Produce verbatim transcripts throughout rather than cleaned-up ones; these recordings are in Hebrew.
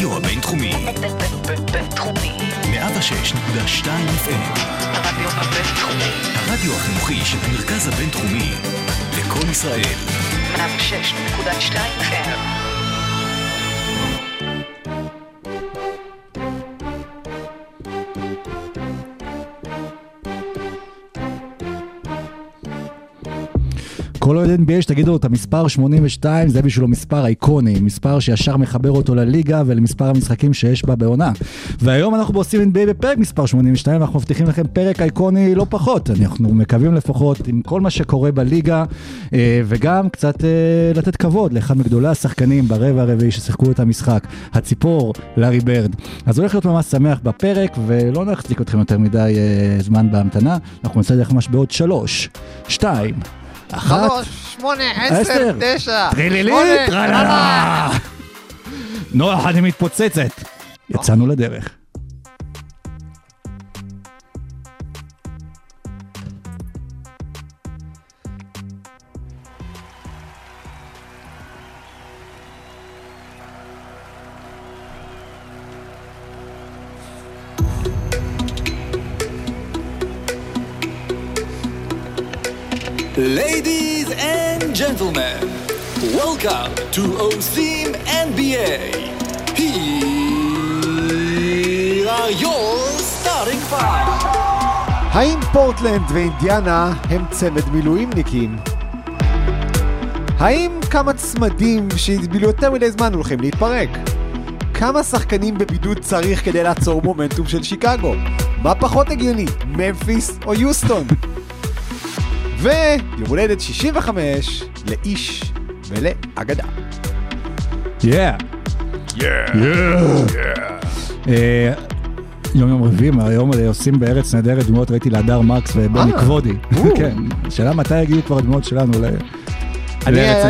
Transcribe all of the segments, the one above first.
הרדיו הבינתחומי. בינתחומי. מאה ושש נקודה שתיים אף אם. הרדיו הבינתחומי. הרדיו החינוכי של המרכז הבינתחומי. לכל ישראל. מאה ושש נקודה שתיים אף אם. כל עוד N B A שתגידו לו את המספר שמונים ושתיים, זה בשבילו מספר אייקוני, מספר שישר מחבר אותו לליגה ולמספר המשחקים שיש בה בעונה. והיום אנחנו עושים N B A בפרק מספר שמונים ושתיים, אנחנו מבטיחים לכם פרק אייקוני לא פחות, אנחנו מקווים לפחות עם כל מה שקורה בליגה, וגם קצת לתת כבוד לאחד מגדולי השחקנים ברבע הרביעי ששיחקו את המשחק, הציפור, לארי ברד. אז הולך להיות ממש שמח בפרק, ולא נחזיק אתכם יותר מדי זמן בהמתנה, אנחנו נצא דרך ממש בעוד שלוש, שתיים, אחת, שמונה, עשר, תשע, טרילילית, טרללה. נוח, אני מתפוצצת. יצאנו לדרך. Ladies and gentlemen, welcome to Osim N B A. Here are your starting five. האם פורטלנד ואינדיאנה הם צמד מילואימניקים? האם כמה צמדים שהתבילו יותר מדי זמן הולכים להתפרק? כמה שחקנים בבידוד צריך כדי לעצור מומנטום של שיקגו? מה פחות הגיוני, ממפיס או יוסטון? ויום הולדת שישים וחמש לאיש ולאגדה. יא! יא! יא! יום יום רביעים, היום עושים בארץ נהדרת דמות, ראיתי להדר מרקס ובני כבודי. כן, שאלה מתי הגיעו כבר הדמות שלנו לארץ,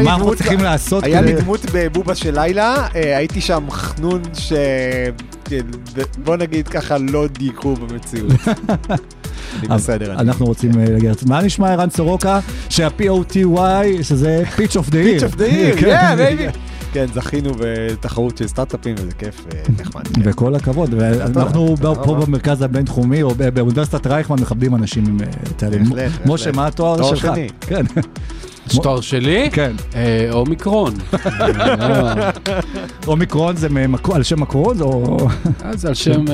מה אנחנו צריכים לעשות? היה לי דמות בבובה של לילה, הייתי שם חנון ש... בוא נגיד ככה, לא דייקו במציאות. אנחנו רוצים להגיע. מה נשמע ערן סורוקה? שה-P O T Y, שזה פיץ' אוף דה איר. פיץ' אוף דה איר, כן, בייבי. כן, זכינו בתחרות של סטארט-אפים, וזה כיף נחמד. וכל הכבוד. אנחנו פה במרכז הבינתחומי, או באוניברסיטת רייכמן, מכבדים אנשים עם תארים. משה, מה התואר שלך? תואר שני. כן. שתואר שלי? כן. אומיקרון. אומיקרון זה על שם מקרון? זה על שם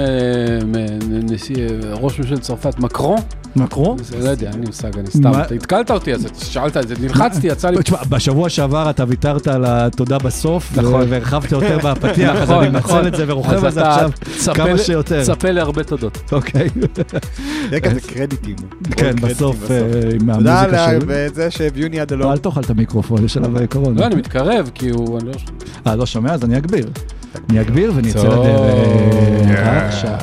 ראש ממשלת צרפת, מקרון. מקרון? לא יודע, אני מסג, אני סתם. התקלת אותי, אז שאלת, נלחצתי, יצא לי... תשמע, בשבוע שעבר אתה ויתרת על התודה בסוף, והרחבת יותר בפתיח, אז אני מצל את זה ורוכב את זה עכשיו כמה שיותר. צפה להרבה תודות. אוקיי. זה כזה קרדיטים. כן, בסוף. תודה עליי, וזה שביוני עד הלום. לא, אל תאכל את המיקרופון, יש עליו העיקרון. לא, אני מתקרב, כי הוא... אה, לא שומע, אז אני אגביר. אני אגביר ונצא לדרך. עכשיו.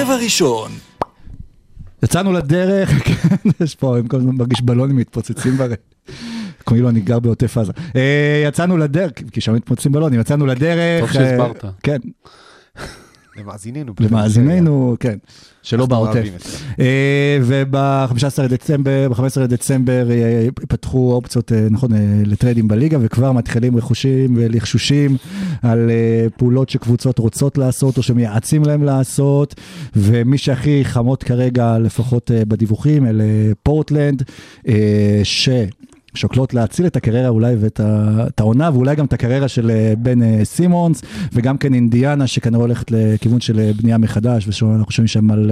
רבע ראשון. יצאנו לדרך, יש פה, אני כל הזמן מרגיש בלונים מתפוצצים ברק. כאילו אני גר בעוטף עזה. יצאנו לדרך, כי שם מתפוצצים בלונים, יצאנו לדרך. טוב שהסברת. כן. למאזיננו. למאזיננו, כן. שלא בעוטף. וב-חמישה עשר לדצמבר פתחו אופציות, נכון, לטריידים בליגה, וכבר מתחילים רכושים ולחשושים על פעולות שקבוצות רוצות לעשות, או שמייעצים להם לעשות, ומי שהכי חמות כרגע, לפחות בדיווחים, אלה פורטלנד, ש... שוקלות להציל את הקריירה אולי ואת העונה, ואולי גם את הקריירה של בן סימונס, וגם כן אינדיאנה, שכנראה הולכת לכיוון של בנייה מחדש, ושאנחנו חושבים שם על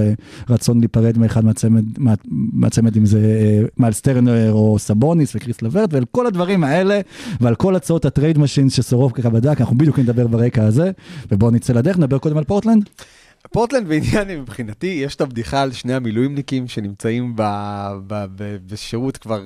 רצון להיפרד מאחד מהצמד, מהצמד אם זה מיילס טרנר או סבוניס וקריס לברט, ועל כל הדברים האלה, ועל כל הצעות הטרייד משין שסורוב ככה בדק, אנחנו בדיוק נדבר ברקע הזה, ובואו נצא לדרך, נדבר קודם על פורטלנד. פורטלנד ואינדיאנה מבחינתי, יש את הבדיחה על שני המילואימניקים שנמצאים בשירות כבר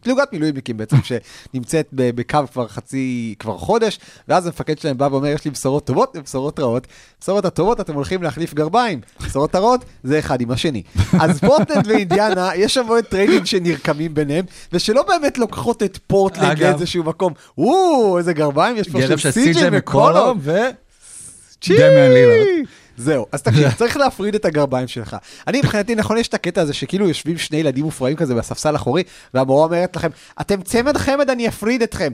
פלוגת מילואימניקים בעצם, שנמצאת בקו כבר חצי, כבר חודש, ואז המפקד שלהם בא ואומר, יש לי בשורות טובות ובשורות רעות. בשורות הטובות, אתם הולכים להחליף גרביים. בשורות הרעות, זה אחד עם השני. אז פורטלנד ואינדיאנה, יש המון טריידים שנרקמים ביניהם, ושלא באמת לוקחות את פורטלנד לאיזשהו מקום. וואו, איזה גרביים, יש פה של סי ג'יי מקולום, ו... דמיאן לילארד. זהו, אז תקשיב, צריך להפריד את הגרביים שלך. אני מבחינתי, נכון, יש את הקטע הזה שכאילו יושבים שני ילדים מופרעים כזה בספסל האחורי, והמורה אומרת לכם, אתם צמד חמד, אני אפריד אתכם.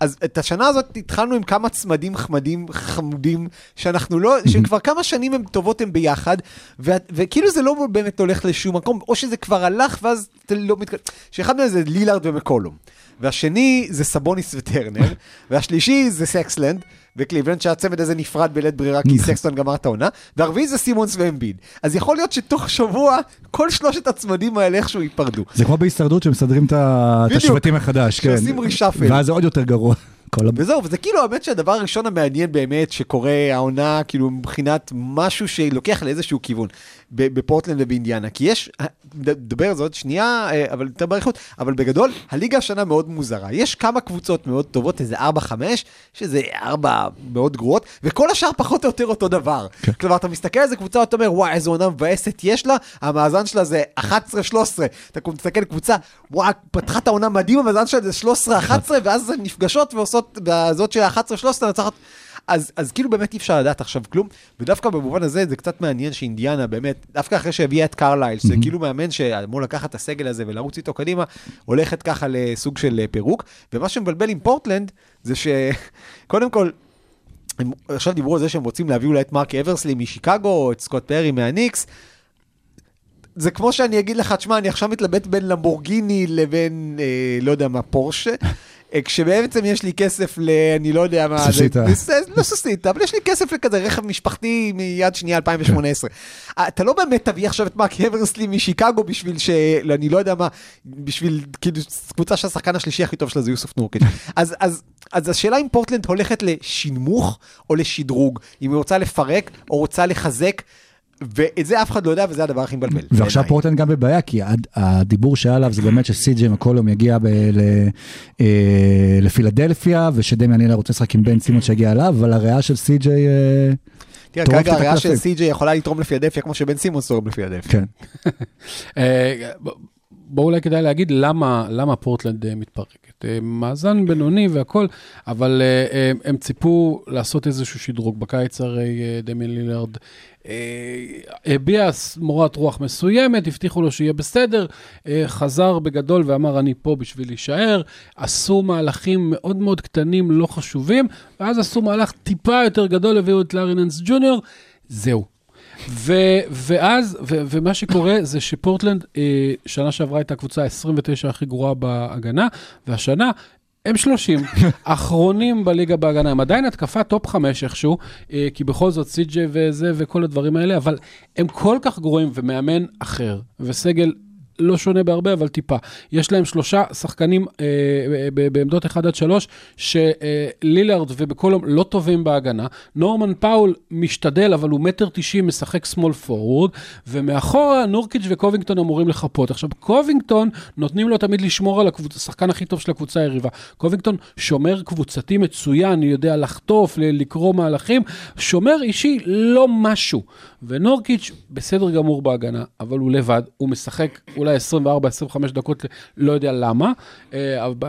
אז את השנה הזאת התחלנו עם כמה צמדים חמדים, חמודים, שאנחנו לא, שכבר כמה שנים הם טובות הם ביחד, וכאילו זה לא באמת הולך לשום מקום, או שזה כבר הלך, ואז לא מתקדם, שאחד מהם זה לילארד ומקולום, והשני זה סבוניס וטרנר, והשלישי זה סקסלנד, וקליבלנד שהצמד הזה נפרד בלית ברירה, כי סקסטון גמר את העונה, והרביעי זה סימונס ואמביד. אז יכול להיות שתוך שבוע, כל שלושת הצמדים האלה איכשהו ייפרדו. זה כמו בהישרדות שמסדרים את השבטים החדש, כן. שעושים רישאפל. ואז זה עוד יותר גרוע. וזהו, וזה כאילו האמת שהדבר הראשון המעניין באמת, שקורה העונה, כאילו מבחינת משהו שלוקח לאיזשהו כיוון, בפורטלנד ובאינדיאנה, כי יש, נדבר על זה עוד שנייה, אבל יותר בעריכות, אבל בגדול, הליגה השנה מאוד מוזרה, יש כמה קבוצות מאוד טובות, איזה ארבע חמש, שזה ארבע מאוד גרועות, וכל השאר פחות או יותר אותו דבר, כלומר, אתה מסתכל על איזה קבוצה, אתה אומר, וואי, איזו עונה מבאסת יש לה, המאזן שלה זה אחת עשרה שלוש עשרה, אתה מסתכל על קבוצה, וואי, פתחת העונה מדהים, המאזן שלה זה שלוש עשרה אחת עשרה, ואז הן נפגשות ועושות, זאת של אחת עשרה שלוש עשרה, נצחת אז, אז כאילו באמת אי אפשר לדעת עכשיו כלום, ודווקא במובן הזה זה קצת מעניין שאינדיאנה באמת, דווקא אחרי שהביאה את קרלייל, זה כאילו מאמן שאמור לקחת את הסגל הזה ולרוץ איתו קדימה, הולכת ככה לסוג של פירוק, ומה שמבלבל עם פורטלנד, זה שקודם כל, הם עכשיו דיברו על זה שהם רוצים להביא אולי את מרק אברסלי משיקגו, או את סקוט פרי מהניקס, זה כמו שאני אגיד לך, תשמע, אני עכשיו מתלבט בין למבורגיני לבין, אה, לא יודע מה, פורשה, כשבעצם יש לי כסף ל... אני לא יודע מה... סוסיטה. לא סוסיטה, אבל יש לי כסף לכזה רכב משפחתי מיד שנייה אלפיים שמונה עשרה. אתה לא באמת תביא עכשיו את מרק אברסלי משיקגו בשביל ש... אני לא יודע מה... בשביל כאילו קבוצה שהשחקן השלישי הכי טוב שלה זה יוסוף נורקיץ'. אז, אז, אז השאלה אם פורטלנד הולכת לשינמוך או לשדרוג, אם היא רוצה לפרק או רוצה לחזק, ואת זה אף אחד לא יודע, וזה הדבר הכי מבלבל. ועכשיו פורטלנד גם בבעיה, כי הדיבור שהיה עליו זה באמת שסי.ג'יי מקולום יגיע לפילדלפיה, ושדמיאן לילארד רוצה לשחק עם בן סימונס שיגיע עליו, אבל הריאה של סי.ג'יי... תראה, כרגע הריאה של סי.ג'יי יכולה לתרום לפילדלפיה, כמו שבן סימונס תורם לפילדלפיה. כן. בואו אולי כדאי להגיד למה פורטלנד מתפרקת. מאזן בינוני והכל, אבל הם ציפו לעשות איזשהו שדרוג בקיץ, הרי דמיאן לילארד הביע מורת רוח מסוימת, הבטיחו לו שיהיה בסדר, חזר בגדול ואמר אני פה בשביל להישאר, עשו מהלכים מאוד מאוד קטנים לא חשובים, ואז עשו מהלך טיפה יותר גדול, הביאו את לארי ננס ג'וניור, זהו. ואז, ומה שקורה זה שפורטלנד, שנה שעברה הייתה קבוצה עשרים ותשע הכי גרועה בהגנה, והשנה הם שלושים, אחרונים בליגה בהגנה, הם עדיין התקפה טופ חמש איכשהו, כי בכל זאת סי.ג'יי וזה וכל הדברים האלה, אבל הם כל כך גרועים ומאמן אחר, וסגל לא שונה בהרבה, אבל טיפה. יש להם שלושה שחקנים אה, בעמדות אחד עד שלוש, שלילארד ובקולום לא טובים בהגנה. נורמן פאול משתדל, אבל הוא מטר תשעים, משחק סמול פורוורד, ומאחורה נורקיץ' וקובינגטון אמורים לחפות. עכשיו, קובינגטון נותנים לו תמיד לשמור על הקבוצה, השחקן הכי טוב של הקבוצה היריבה. קובינגטון שומר קבוצתי מצוין, יודע לחטוף, לקרוא מהלכים, שומר אישי לא משהו. ונורקיץ' בסדר גמור בהגנה, אבל הוא לבד, הוא משחק אולי עשרים וארבע עשרים וחמש דקות, לא יודע למה,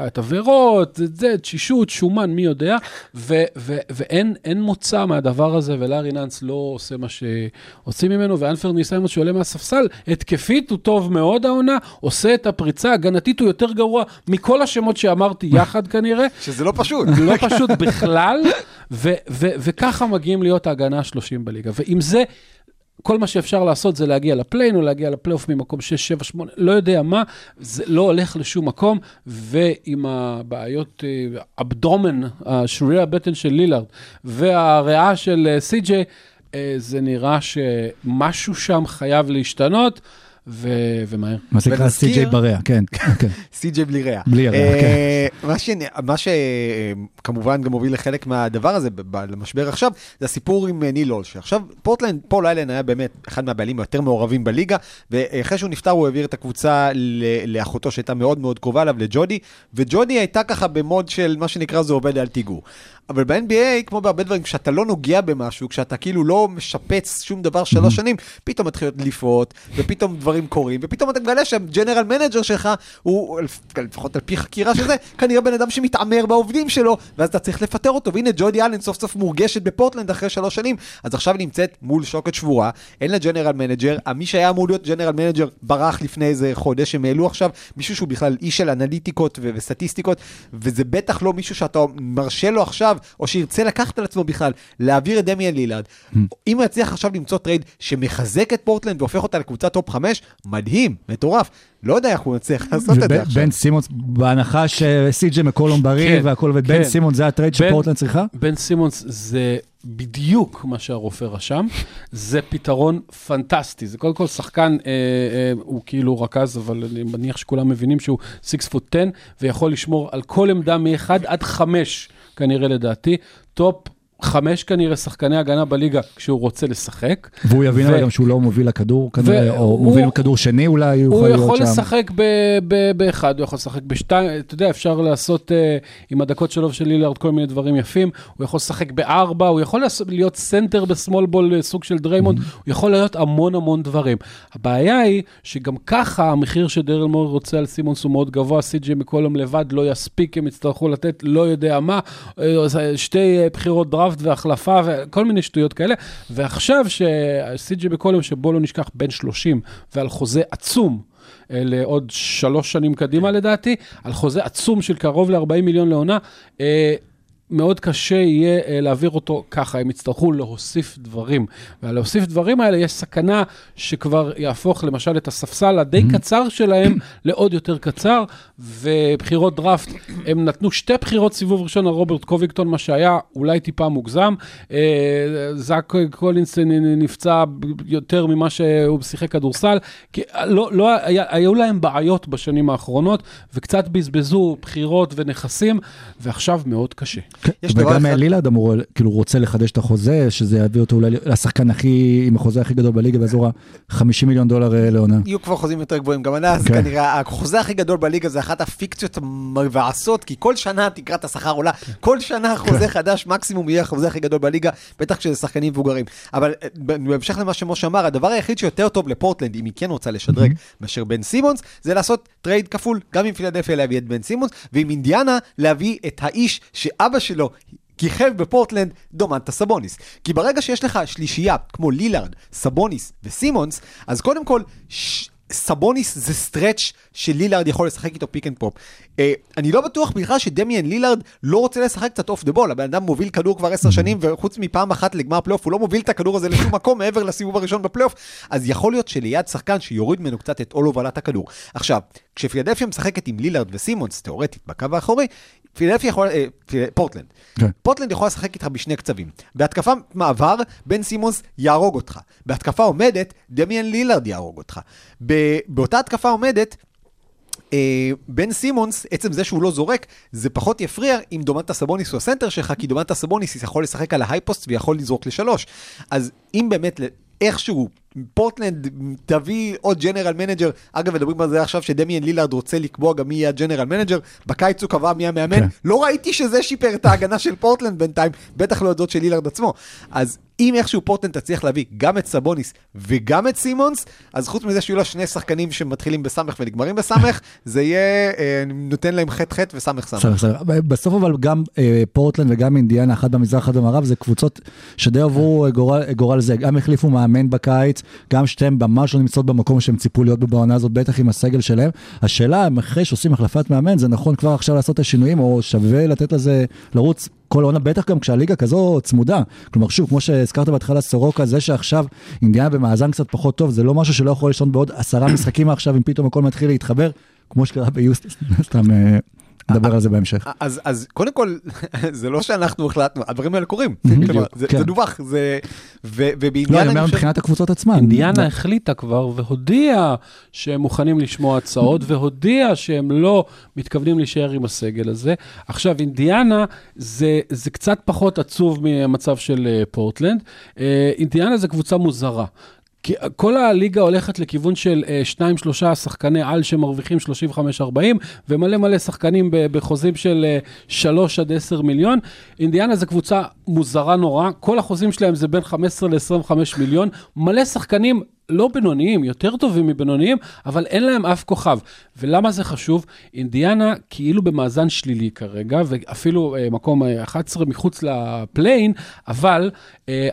את עבירות, תשישות, שומן, מי יודע, ואין מוצא מהדבר הזה, ולארי ננס לא עושה מה שעושים ממנו, ואנפר ניסיימוס שעולה מהספסל, התקפית הוא טוב מאוד העונה, עושה את הפריצה, הגנתית הוא יותר גרוע, מכל השמות שאמרתי יחד כנראה, שזה לא פשוט, לא פשוט בכלל, וככה מגיעים להיות ההגנה השלושים בליגה, ועם זה, כל מה שאפשר לעשות זה להגיע לפליין, או להגיע לפלייאוף ממקום שש, שבע, שמונה, לא יודע מה, זה לא הולך לשום מקום, ועם הבעיות, אבדומן, שרירי הבטן של לילארד, והריאה של סי.ג'יי, זה נראה שמשהו שם חייב להשתנות, ומהר. מה זה קרא סי.ג'יי ברע, כן. סי.ג'יי בלי רע. בלי רע, כן. מה שכמובן גם הוביל לחלק מהדבר הזה, למשבר עכשיו, זה הסיפור עם ניל אולש. עכשיו, פורטלנד, פול איילן היה באמת אחד מהבעלים היותר מעורבים בליגה, ואחרי שהוא נפטר הוא העביר את הקבוצה לאחותו שהייתה מאוד מאוד קרובה עליו, לג'ודי, וג'ודי הייתה ככה במוד של מה שנקרא זה עובד על תיגור. אבל ב-אן בי איי, כמו בהרבה דברים, כשאתה לא נוגע במשהו, כשאתה כאילו לא משפץ שום דבר שלוש שנים, פתאום מתחילות דליפות, ופתאום דברים קורים, ופתאום אתה מגלה שהג'נרל מנג'ר שלך, הוא, לפחות על פי חקירה של זה, כנראה בן אדם שמתעמר בעובדים שלו, ואז אתה צריך לפטר אותו. והנה, ג'ודי אלן סוף סוף מורגשת בפורטלנד אחרי שלוש שנים, אז עכשיו נמצאת מול שוקת שבורה, אין לה ג'נרל מנג'ר, מי שהיה אמור להיות ג'נרל מנג'ר ברח לפני איזה חודש, שהם העלו עכשיו, מישהו שהוא בכלל איש של אנליטיקות ו- וסטטיסטיקות, וזה בטח לא מישהו שאתה מרשה לו עכשיו, או שירצה לקחת על עצמו בכלל, להעביר את דמיאן לילארד. Mm. אם הוא יצליח עכשיו למצוא טרייד שמחזק את פורטלנד והופך אותה לקבוצה טופ חמש, מדהים, מטורף. לא יודע איך הוא נצליח לעשות את זה עכשיו. בן סימונס, בהנחה שסי.ג'יי מקולום בריא והכל, ובן סימונס זה הטרייד שפורטלנד צריכה? בן סימונס זה בדיוק מה שהרופא רשם, זה פתרון פנטסטי, זה קודם כל שחקן, הוא כאילו רכז, אבל אני מניח שכולם מבינים שהוא six foot ten, ויכול לשמור על כל עמדה מ-אחד עד חמש, כנראה לדעתי, טופ חמש כנראה שחקני הגנה בליגה כשהוא רוצה לשחק. והוא יבין ו... גם שהוא לא מוביל לכדור, כנראה, ו... או הוא מוביל לכדור שני אולי. הוא, הוא יכול לשחק ב... ב... באחד, הוא יכול לשחק בשתיים, אתה יודע, אפשר לעשות uh, עם הדקות שלו של לילארד כל מיני דברים יפים, הוא יכול לשחק בארבע, הוא יכול להיות סנטר בסמול בול סוג של דריימונד, mm-hmm. הוא יכול להיות המון המון דברים. הבעיה היא שגם ככה המחיר שדרל מור רוצה על סימונס הוא מאוד גבוה, סי.ג'יי מקולום לבד לא יספיק, הם יצטרכו לתת לא יודע מה, שתי בחירות דראפט והחלפה וכל מיני שטויות כאלה, ועכשיו שסי.ג'יי מקולום שבו לא נשכח בין שלושים ועל חוזה עצום לעוד שלוש שנים קדימה לדעתי, על חוזה עצום של קרוב ל-ארבעים מיליון לעונה, מאוד קשה יהיה להעביר אותו ככה, הם יצטרכו להוסיף דברים, ולהוסיף דברים האלה יש סכנה שכבר יהפוך למשל את הספסל הדי קצר שלהם לעוד יותר קצר, ובחירות דראפט, הם נתנו שתי בחירות סיבוב ראשון על רוברט קובינגטון, מה שהיה אולי טיפה מוגזם, זאק קולינס נפצע יותר ממה שהוא בשיחק כדורסל, כי לא, לא, היו להם בעיות בשנים האחרונות, וקצת בזבזו בחירות ונכסים, ועכשיו מאוד קשה. וגם לילארד אמור, כאילו רוצה לחדש את החוזה, שזה יעביר אותו אולי לשחקן הכי, עם החוזה הכי גדול בליגה, באזור ה-חמישים מיליון דולר לעונה. יהיו כבר חוזים יותר גבוהים, גם אז כנראה, החוזה הכי גדול בליגה זה אחת הפיקציות המבעסות, כי כל שנה תקרת השכר עולה, כל שנה חוזה חדש, מקסימום יהיה החוזה הכי גדול בליגה, בטח כשזה שחקנים מבוגרים. אבל בהמשך למה שמוש אמר, הדבר היחיד שיותר טוב לפורטלנד, אם היא כן רוצה לשדרג, מאשר בן סימונס, זה לעשות טרייד כפול, גם עם פילדלפיה להביא את בן סימונס, ועם אינדיאנה להביא את האיש שאבא שלו כיכב בפורטלנד, דומנטס סבוניס. כי ברגע שיש לך שלישייה כמו לילארד, סבוניס וסימונס, אז קודם כל ש... סבוניס זה סטרץ' שלילארד יכול לשחק איתו פיק אנד פופ. אה, אני לא בטוח בכלל שדמיאן לילארד לא רוצה לשחק קצת אוף דה בול, הבן אדם מוביל כדור כבר עשר שנים, וחוץ מפעם אחת לגמר פלייאוף, הוא לא מוביל את הכדור הזה לשום מקום מעבר לסיבוב הראשון בפלייאוף, אז יכול להיות שליד שחקן שיוריד ממנו קצת את עול הובלת הכדור. עכשיו, כשפילדלפיה משחקת עם לילארד וסימונס, תיאורטית, בקו האחורי, פילדלפיה יכול, אה, פורטלנד. פורטלנד יכול לשחק איתך בשני קצבים. בהתקפה מעבר, בן סימונס יהרוג אותך. בהתקפה עומדת, דמיאן לילארד יהרוג אותך. באותה התקפה עומדת, בן סימונס, עצם זה שהוא לא זורק, זה פחות יפריע אם דומנטס סבוניס הוא הסנטר שלך, כי דומנטס סבוניס יכול לשחק על ההייפוסט ויכול לזרוק לשלוש. אז אם באמת איכשהו פורטלנד תביא עוד ג'נרל מנג'ר, אגב מדברים על זה עכשיו שדמיאן לילארד רוצה לקבוע גם מי יהיה הג'נרל מנג'ר, בקיץ הוא קבע מי המאמן, לא ראיתי שזה שיפר את ההגנה של פורטלנד בינתיים, בטח לא יודעות של לילארד עצמו, אז אם איכשהו פורטלנד תצליח להביא גם את סבוניס וגם את סימונס, אז חוץ מזה שיהיו לה שני שחקנים שמתחילים בסמך ונגמרים בסמך, זה יהיה נותן להם חט חט וסמך סמך. בסוף אבל גם פורטלנד וגם אינדיאנה, אחת במזרח אחת במערב, זה קבוצות שדי עברו גורל זה, גם החליפו מאמן בקיץ, גם שתיהם ממש לא נמצאות במקום שהם ציפו להיות בבעונה הזאת, בטח עם הסגל שלהם. השאלה, אחרי שעושים החלפת מאמן, זה נכון כבר עכשיו לעשות את השינויים, או שווה לתת לזה לרוץ כל עונה, בטח גם כשהליגה כזו צמודה. כלומר, שוב, כמו שהזכרת בהתחלה סורוקה, זה שעכשיו אינדיאנה במאזן קצת פחות טוב, זה לא משהו שלא יכול לישון בעוד עשרה משחקים עכשיו, אם פתאום הכל מתחיל להתחבר, כמו שקרה ביוסטון, סתם נדבר על זה בהמשך. אז, אז, קודם כל, זה לא שאנחנו החלטנו, הדברים האלה קורים. זה, זה דווח, זה, ו, ובאינדיאנה, לא, אני אומר מבחינת הקבוצות עצמן. אינדיאנה החליטה כבר והודיעה שהם מוכנים לשמוע הצעות, והודיעה שהם לא מתכוונים להישאר עם הסגל הזה. עכשיו, אינדיאנה זה, זה קצת פחות עצוב מהמצב של פורטלנד. אינדיאנה זה קבוצה מוזרה. כל הליגה הולכת לכיוון של שניים שלושה שחקני על שמרוויחים שלושים וחמש ארבעים, ומלא מלא שחקנים בחוזים של שלוש עד עשר מיליון. אינדיאנה זה קבוצה מוזרה נורא, כל החוזים שלהם זה בין חמש עשרה ל-עשרים וחמש מיליון, מלא שחקנים לא בינוניים, יותר טובים מבינוניים, אבל אין להם אף כוכב. ולמה זה חשוב? אינדיאנה כאילו במאזן שלילי כרגע, ואפילו אה, מקום אחת עשרה מחוץ לפליין, אבל אה,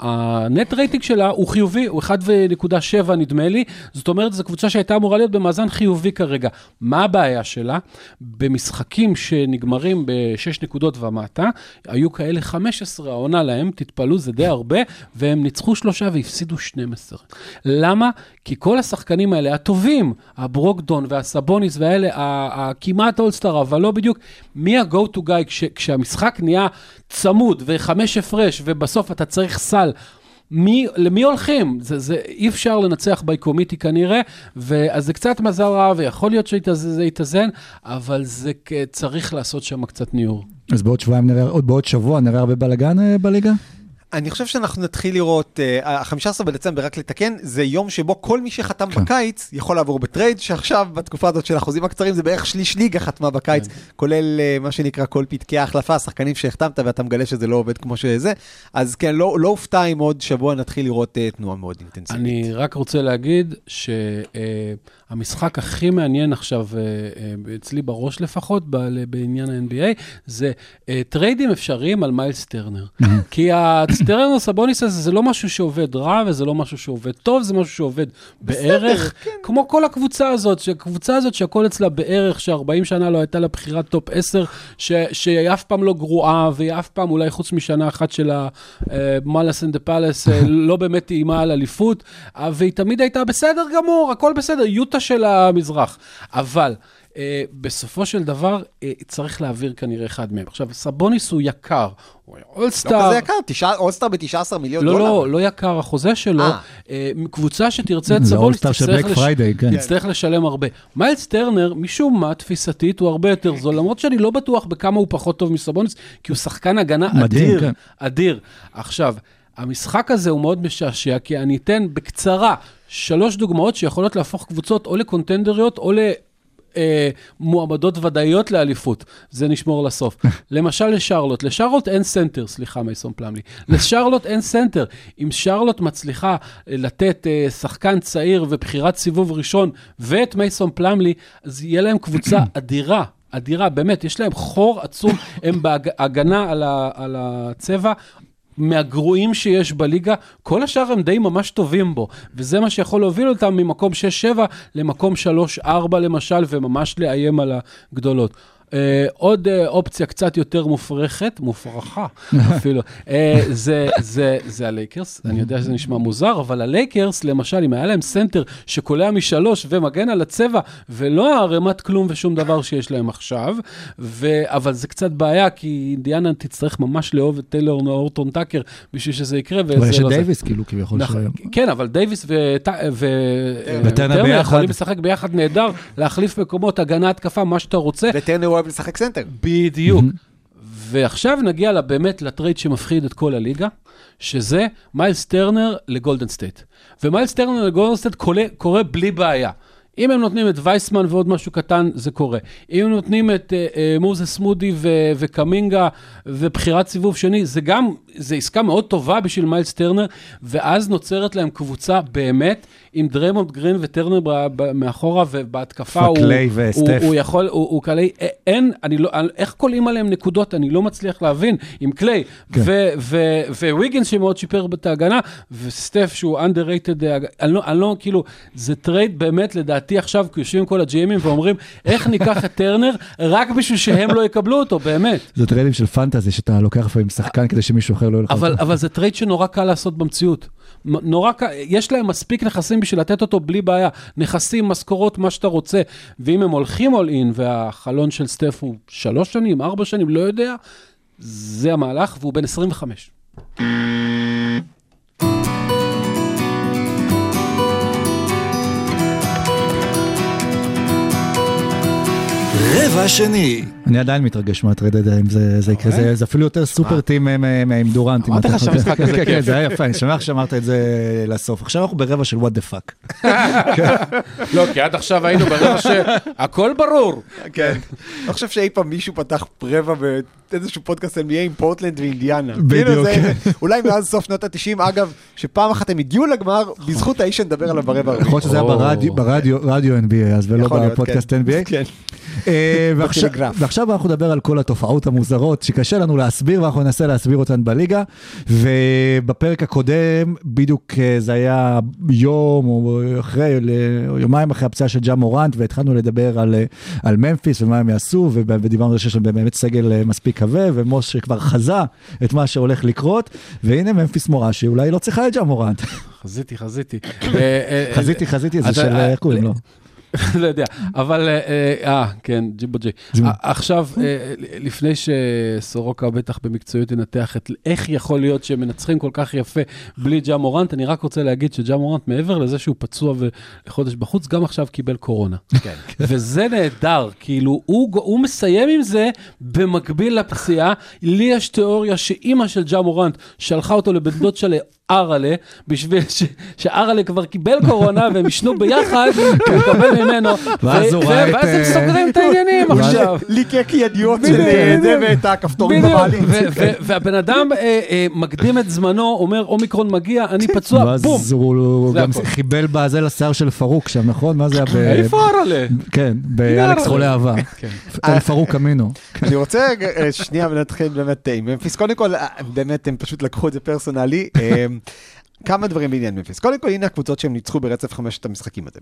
הנט רייטינג שלה הוא חיובי, הוא אחת נקודה שבע נדמה לי, זאת אומרת, זו קבוצה שהייתה אמורה להיות במאזן חיובי כרגע. מה הבעיה שלה? במשחקים שנגמרים בשש נקודות ומטה, היו כאלה חמש עשרה העונה להם, תתפלו, זה די הרבה, והם ניצחו שלושה והפסידו שתים עשרה. למה? כי כל השחקנים האלה, הטובים, הברוקדון והסבוניס והאלה, הכמעט אולסטאר, אבל לא בדיוק, מי ה-go to guy כש, כשהמשחק נהיה צמוד וחמש הפרש ובסוף אתה צריך סל, מי, למי הולכים? זה, זה, אי אפשר לנצח בייקומיטי כנראה, ואז זה קצת מזל רע ויכול להיות שזה יתאזן, אבל זה צריך לעשות שם קצת ניור. אז בעוד שבועיים נראה, עוד בעוד שבוע נראה הרבה בלגן בליגה? אני חושב שאנחנו נתחיל לראות, ה-חמישה עשר בדצמבר, רק לתקן, זה יום שבו כל מי שחתם בקיץ יכול לעבור בטרייד, שעכשיו בתקופה הזאת של החוזים הקצרים, זה בערך שליש ליגה חתמה בקיץ, כולל מה שנקרא כל פתקי ההחלפה, שחקנים שהחתמת ואתה מגלה שזה לא עובד כמו שזה, אז כן, לא, לא הופתע אם עוד שבוע נתחיל לראות תנועה מאוד אינטנסיבית. אני רק רוצה להגיד שהמשחק הכי מעניין עכשיו, אצלי בראש לפחות, בעניין ה-אן בי איי, זה טריידים אפשריים על מיילס טרנר, כי סטרנו סבוניס הזה זה לא משהו שעובד רע, וזה לא משהו שעובד טוב, זה משהו שעובד בערך, כמו כל הקבוצה הזאת, שהקבוצה הזאת שהכל אצלה בערך, ש-ארבעים שנה לא הייתה לבחירת טופ עשר, שהיא אף פעם לא גרועה, והיא אף פעם אולי חוץ משנה אחת של המלאס אנד הפלאס, לא באמת טעימה על אליפות, והיא תמיד הייתה בסדר גמור, הכל בסדר, יוטה של המזרח, אבל Uh, בסופו של דבר uh, צריך להעביר כנראה אחד מהם. עכשיו, סבוניס הוא יקר. הוא אולסטאר. לא כזה יקר, תשע, אולסטאר ב-תשע עשרה מיליון לא, דולר. לא, לא יקר, החוזה שלו, uh, קבוצה שתרצה את סבוניס, תצטרך, לש... כן. תצטרך לשלם הרבה. מיילס טרנר, משום מה, תפיסתית, הוא הרבה יותר זול, למרות שאני לא בטוח בכמה הוא פחות טוב מסבוניס, כי הוא שחקן הגנה מדהים, אדיר, כן. אדיר. עכשיו, המשחק הזה הוא מאוד משעשע, כי אני אתן בקצרה שלוש דוגמאות שיכולות להפוך קבוצות או לקונטנדריות או ל... מועמדות ודאיות לאליפות. זה נשמור לסוף. למשל לשרלוט. לשרלוט אין סנטר, סליחה, מייסון פלמלי. לשרלוט אין סנטר. אם שרלוט מצליחה לתת שחקן צעיר ובחירת סיבוב ראשון ואת מייסון פלמלי, אז יהיה להם קבוצה אדירה. אדירה, באמת. יש להם חור עצום. הם בהגנה על הצבע. מהגרועים שיש בליגה, כל השאר הם די ממש טובים בו, וזה מה שיכול להוביל אותם ממקום שש שבע למקום שלוש ארבע למשל, וממש לאיים על הגדולות. עוד אופציה קצת יותר מופרכת, מופרכה אפילו, זה הלייקרס, אני יודע שזה נשמע מוזר, אבל הלייקרס למשל, אם היה להם סנטר שקולע משלוש ומגן על הצבע, ולא הרמת כלום ושום דבר שיש להם עכשיו, אבל זה קצת בעיה, כי אינדיאנה תצטרך ממש לאהוב את טיילור נורטון טאקר, בשביל שזה יקרה. ויש את דייביס כאילו כביכול שלהם. כן, אבל דייביס וטרנר יכולים לשחק ביחד נהדר, להחליף מקומות, הגנה, התקפה, מה שאתה רוצה. וטרנר אוהב לשחק סנטר. בדיוק. ועכשיו נגיע באמת לטרייד שמפחיד את כל הליגה, שזה מיילס טרנר לגולדן סטייט. ומיילס טרנר לגולדן סטייט קורה בלי בעיה. אם הם נותנים את וייסמן ועוד משהו קטן, זה קורה. אם הם נותנים את מוזס מודי וקמינגה ובחירת סיבוב שני, זה גם, זה עסקה מאוד טובה בשביל מיילס טרנר, ואז נוצרת להם קבוצה באמת, עם דריימונד גרין וטרנר מאחורה, ובהתקפה הוא... פקלי וסטף. הוא יכול, הוא קלי, אין, אני לא, איך קולעים עליהם נקודות, אני לא מצליח להבין, עם קלי, וויגינס שמאוד שיפר את ההגנה, וסטף שהוא underrated, אני לא, כאילו, זה טרייד באמת לדעתי עכשיו, כי יושבים כל הג'יימים ואומרים, איך ניקח את טרנר, רק בשביל שהם לא יקבלו אותו, באמת. זה טריידים של פנטזי, שאתה לוקח פעמים שחקן, כדי שמישהו אחר לא ילחץ. אבל זה טרייד שנורא קל לעשות במציאות. נורא קל, יש להם מספיק נכסים בשביל לתת אותו בלי בעיה, נכסים, משכורות, מה שאתה רוצה, ואם הם הולכים all in, והחלון של סטף הוא שלוש שנים, ארבע שנים, לא יודע, זה המהלך, והוא בן עשרים וחמש. רבע שני. אני עדיין מתרגש מהטרייד הדיים, זה יקרה, זה אפילו יותר סופר טים עם דורנט. אמרת לך שהמשחק הזה כיף. זה היה יפה, אני שמח שאמרת את זה לסוף. עכשיו אנחנו ברבע של what the fuck. לא, כי עד עכשיו היינו ברבע שהכל ברור. כן. אני חושב שאי פעם מישהו פתח רבע באיזשהו פודקאסט N B A עם פורטלנד ואינדיאנה. בדיוק. אולי מאז סוף שנות ה-תשעים, אגב, שפעם אחת הם הגיעו לגמר, בזכות האיש שנדבר עליו ברבע. אני חושב שזה היה ברדיו N B A, אז ולא בפודקאסט N B A. ועכשיו אנחנו נדבר על כל התופעות המוזרות שקשה לנו להסביר, ואנחנו ננסה להסביר אותן בליגה, ובפרק הקודם בדיוק זה היה יום או אחרי, יומיים אחרי הפציעה של ג'ה מורנט, והתחלנו לדבר על, על ממפיס ומה הם יעשו, ודיברנו על זה שיש להם באמת סגל מספיק כווה, ומוש כבר חזה את מה שהולך לקרות, והנה ממפיס מורה שאולי לא צריכה את ג'ה מורנט. חזיתי, חזיתי. חזיתי, חזיתי, זה של איך כולם, לא? לא יודע, אבל, אה, כן, ג'ימבו ג'י. עכשיו, לפני שסורוקה בטח במקצועיות ינתח את איך יכול להיות שהם מנצחים כל כך יפה בלי ג'ה מורנט, אני רק רוצה להגיד שג'ה מורנט, מעבר לזה שהוא פצוע וחודש בחוץ, גם עכשיו קיבל קורונה. וזה נהדר, כאילו, הוא מסיים עם זה במקביל לפציעה. לי יש תיאוריה שאימא של ג'ה מורנט שלחה אותו לבן דוד שלה, ארלה, בשביל שארלה כבר קיבל קורונה, והם ישנו ביחד, הוא קבל ממנו, ואז הם סוגרים את העניינים עכשיו. ליקק ידיעות של זה ואת הכפתורים בבעלים. והבן אדם מקדים את זמנו, אומר, אומיקרון מגיע, אני פצוע, בום. הוא גם חיבל בזה לשיער של פרוק שם, נכון? מה זה היה? איפה ארלה? כן, באלכס חולה אהבה. פרוק אמינו. אני רוצה, שנייה, נתחיל באמת, קודם כל, באמת, הם פשוט לקחו את זה פרסונלי, כמה דברים בעניין ממפיס. קודם כל, הנה הקבוצות שהם ניצחו ברצף חמשת המשחקים הזה.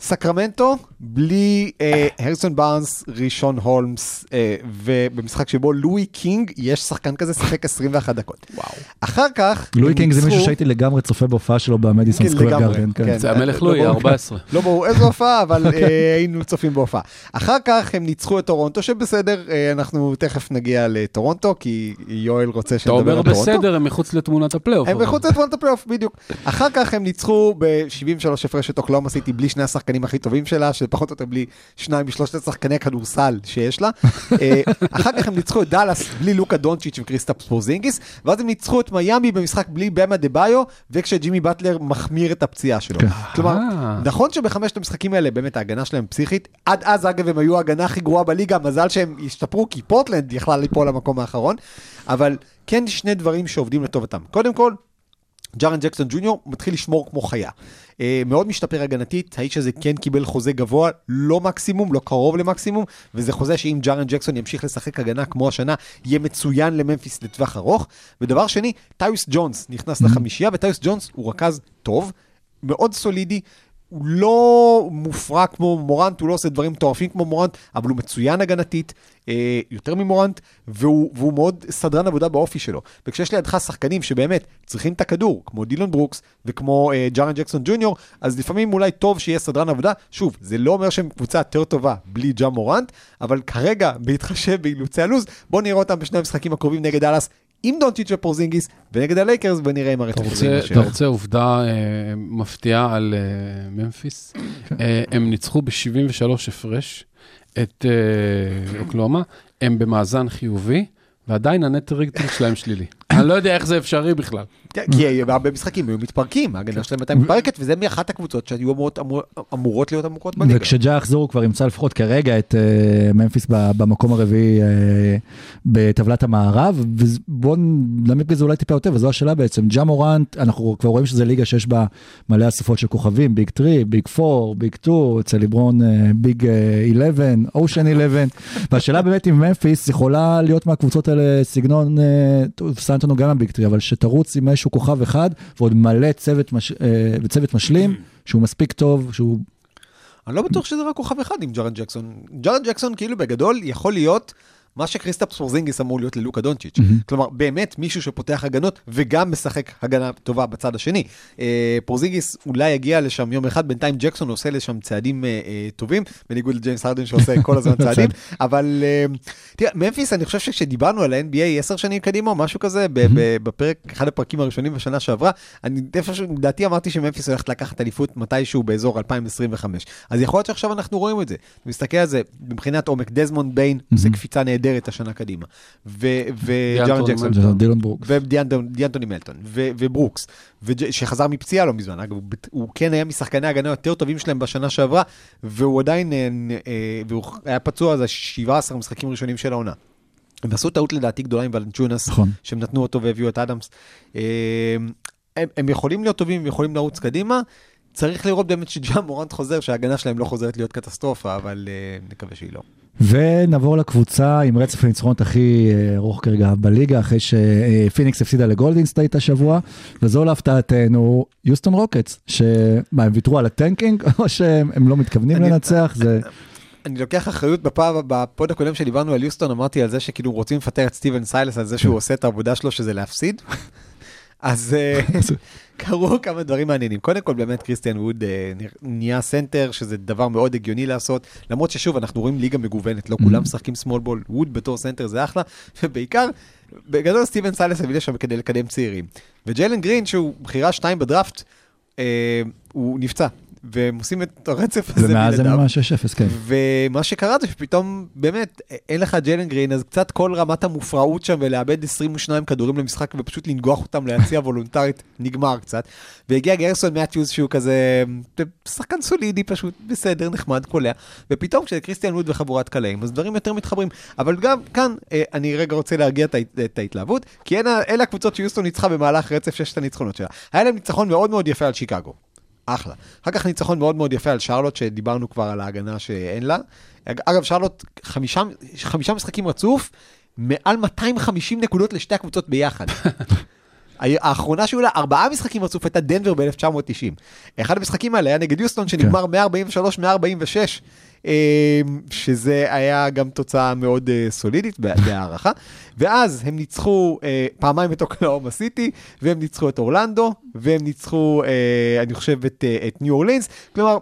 סקרמנטו, בלי הרסון בארנס, ראשון הולמס, ובמשחק שבו לואי קינג, יש שחקן כזה, שיחק עשרים ואחת דקות. אחר כך... לואי קינג זה מישהו שהייתי לגמרי צופה בהופעה שלו במדיסון סקוור גארדן. זה המלך לואי, ארבע עשרה. לא ברור איזו הופעה, אבל היינו צופים בהופעה. אחר כך הם ניצחו את טורונטו, שבסדר, אנחנו תכף נגיע לטורונטו, כי יואל רוצה שנדבר על טורונטו. בסדר, הם מחוץ לתמונת הפלייאוף. הם מחוץ לתמונת הפלייאוף. בדיוק. אחר כך הם ניצחו ב-שבעים ושלוש הפרש את אוקלאומה סיטי בלי שני השחקנים הכי טובים שלה, שפחות או יותר בלי שניים משלושת השחקני הכדורסל שיש לה. אחר כך הם ניצחו את דאלאס בלי לוקה דונצ'יץ' וקריסטאפ פורזינגיס, ואז הם ניצחו את מיאמי במשחק בלי במה דה ביו, וכשג'ימי באטלר מחמיר את הפציעה שלו. כלומר, נכון שבחמשת המשחקים האלה באמת ההגנה שלהם פסיכית, עד אז אגב הם היו ההגנה הכי גרועה בליגה, מזל שהם השתפרו כי פורטלנד יכלה ליפול למקום האחרון, אבל כן שני דברים שעובדים לטובתם. קודם כל, ג'ארן ג'קסון ג'וניור מתחיל לשמור כמו חיה. מאוד משתפר הגנתית, האיש הזה כן קיבל חוזה גבוה, לא מקסימום, לא קרוב למקסימום, וזה חוזה שאם ג'ארן ג'קסון ימשיך לשחק הגנה כמו השנה, יהיה מצוין לממפיס לטווח ארוך. ודבר שני, טיוס ג'ונס נכנס לחמישייה, וטיוס ג'ונס הוא רכז טוב, מאוד סולידי, הוא לא מופרע כמו מורנט, הוא לא עושה דברים טורפים כמו מורנט, אבל הוא מצוין הגנתית, אה, יותר ממורנט, והוא, והוא מאוד סדרן עבודה באופי שלו. וכשיש לידך שחקנים שבאמת צריכים את הכדור, כמו דילון ברוקס וכמו אה, ג'ארן ג'קסון ג'וניור, אז לפעמים אולי טוב שיהיה סדרן עבודה. שוב, זה לא אומר שהם קבוצה יותר טובה בלי ג'ה מורנט, אבל כרגע, בהתחשב באילוצי הלוז, בואו נראה אותם בשני המשחקים הקרובים נגד אלאס, עם דונצ'יץ' ופורזינגיס, ונגד הלייקרס, ונראה אם הרי תורצים. אתה רוצה עובדה מפתיעה על ממפיס? הם ניצחו ב-שבעים ושלוש הפרש את אוקלאומה, הם במאזן חיובי, ועדיין הנט רייטינג שלהם שלילי. אני לא יודע איך זה אפשרי בכלל. כי הרבה משחקים היו מתפרקים, ההגנה שלהם הייתה מתפרקת, וזה מאחת הקבוצות שהיו אמורות להיות עמוקות בליגה. וכשג'ה יחזור כבר ימצא לפחות כרגע את ממפיס במקום הרביעי בטבלת המערב, ובואו נעמיק בזה אולי טיפה יותר, וזו השאלה בעצם. ג'ה מורנט, אנחנו כבר רואים שזה ליגה שיש בה מלא אספות של כוכבים, ביג שלוש, ביג ארבע, ביג שתיים, אצל ליברון ביג אחת עש, אושן אחת עש, והשאלה באמת אם ממפיס יכולה להיות מהקבוצות האלה סגנון סנטונו גם הביקטרי, אבל שתרוץ עם איזשהו כוכב אחד, ועוד מלא צוות, מש... צוות משלים, שהוא מספיק טוב, שהוא... אני לא בטוח שזה רק כוכב אחד עם ג'ארן ג'קסון. ג'ארן ג'קסון כאילו בגדול יכול להיות מה שקריסטאפס פורזינגיס אמור להיות ללוקה דונצ'יץ'. כלומר, באמת מישהו שפותח הגנות וגם משחק הגנה טובה בצד השני. פורזינגיס אולי יגיע לשם יום אחד, בינתיים ג'קסון עושה לשם צעדים טובים, בניגוד לג'יימס הרדן שעושה כל הזמן צעדים, אבל תראה, ממפיס, אני חושב שכשדיברנו על ה-אן בי איי עשר שנים קדימה, משהו כזה, בפרק, אחד הפרקים הראשונים בשנה שעברה, אני דעתי אמרתי שממפיס הולכת לקחת אליפות מתישהו באזור אלפיים עשרים וחמש. אז יכול להיות שעכשיו אנחנו רואים את זה. מסתכל על זה, מבחינת עומק, דזמונד ביין, עושה קפיצה נהדרת השנה קדימה. וג'ארן ג'קסון. ודיאנטוני מלטון. וברוקס. שחזר מפציעה לא מזמן. אגב, הוא כן היה משחקני ההגנה יותר טובים שלהם בשנה שעברה, והוא עדיין היה פצוע אז שבעה עשר משחקים ראשונים של העונה. הם עשו טעות לדעתי גדולה עם ולנצ'ונס, שהם נתנו אותו והביאו את אדמס. הם יכולים להיות טובים, הם יכולים לרוץ קדימה. צריך לראות באמת שג'ה מורנט חוזר, שההגנה שלהם לא חוזרת להיות קטסטרופה, אבל uh, נקווה שהיא לא. ונעבור לקבוצה עם רצף הניצחונות הכי ארוך כרגע בליגה, אחרי שפיניקס הפסידה לגולדן סטייט השבוע, וזו להפתעתנו יוסטון רוקטס, שמה, הם ויתרו על הטנקינג, או שהם לא מתכוונים אני, לנצח, זה... אני לוקח אחריות בפעם, בפוד הקודם שדיברנו על יוסטון, אמרתי על זה שכאילו רוצים לפטר את סטיבן סיילס, על זה שהוא עושה את העבודה שלו, שזה להפסיד. אז קרו כמה דברים מעניינים. קודם כל, באמת, קריסטיאן ווד נהיה סנטר, שזה דבר מאוד הגיוני לעשות, למרות ששוב, אנחנו רואים ליגה מגוונת, לא כולם משחקים סמול בול, ווד בתור סנטר זה אחלה, ובעיקר, בגדול סטיבן סיילס הביא לשם כדי לקדם צעירים. וג'יילן גרין, שהוא בחירה שתיים בדראפט, הוא נפצע. והם עושים את הרצף הזה בלעדיו. ומה שקרה זה שפתאום, באמת, אין לך ג'יילן גרין, אז קצת כל רמת המופרעות שם, ולאבד עשרים ושניים כדורים למשחק, ופשוט לנגוח אותם ליציאה וולונטרית, נגמר קצת. והגיע גרסון מאתיוס, שהוא כזה, שחקן סולידי פשוט, בסדר, נחמד, קולע. ופתאום כשקריסטיאן ווד וחבורת קלעים, אז דברים יותר מתחברים. אבל גם כאן, אני רגע רוצה להרגיע את ההתלהבות, כי אלה הקבוצות שיוסטון ניצחה במהלך רצף ששת הניצחונות שלה. היה להם ניצחון מאוד מאוד יפה על שיקגו. אחלה. אחר כך ניצחון מאוד מאוד יפה על שרלוט, שדיברנו כבר על ההגנה שאין לה. אגב, שרלוט, חמישה, חמישה משחקים רצוף, מעל מאתיים וחמישים נקודות לשתי הקבוצות ביחד. האחרונה שהיו לה, ארבעה משחקים רצוף, הייתה דנבר ב-אלף תשע מאות תשעים. אחד המשחקים האלה היה נגד יוסטון, שנגמר מאה ארבעים ושלוש מאה ארבעים ושש, שזה היה גם תוצאה מאוד סולידית בהערכה. ואז הם ניצחו פעמיים את אוקלאומה סיטי, והם ניצחו את אורלנדו, והם ניצחו, אני חושב, את ניו אורלינס. כלומר,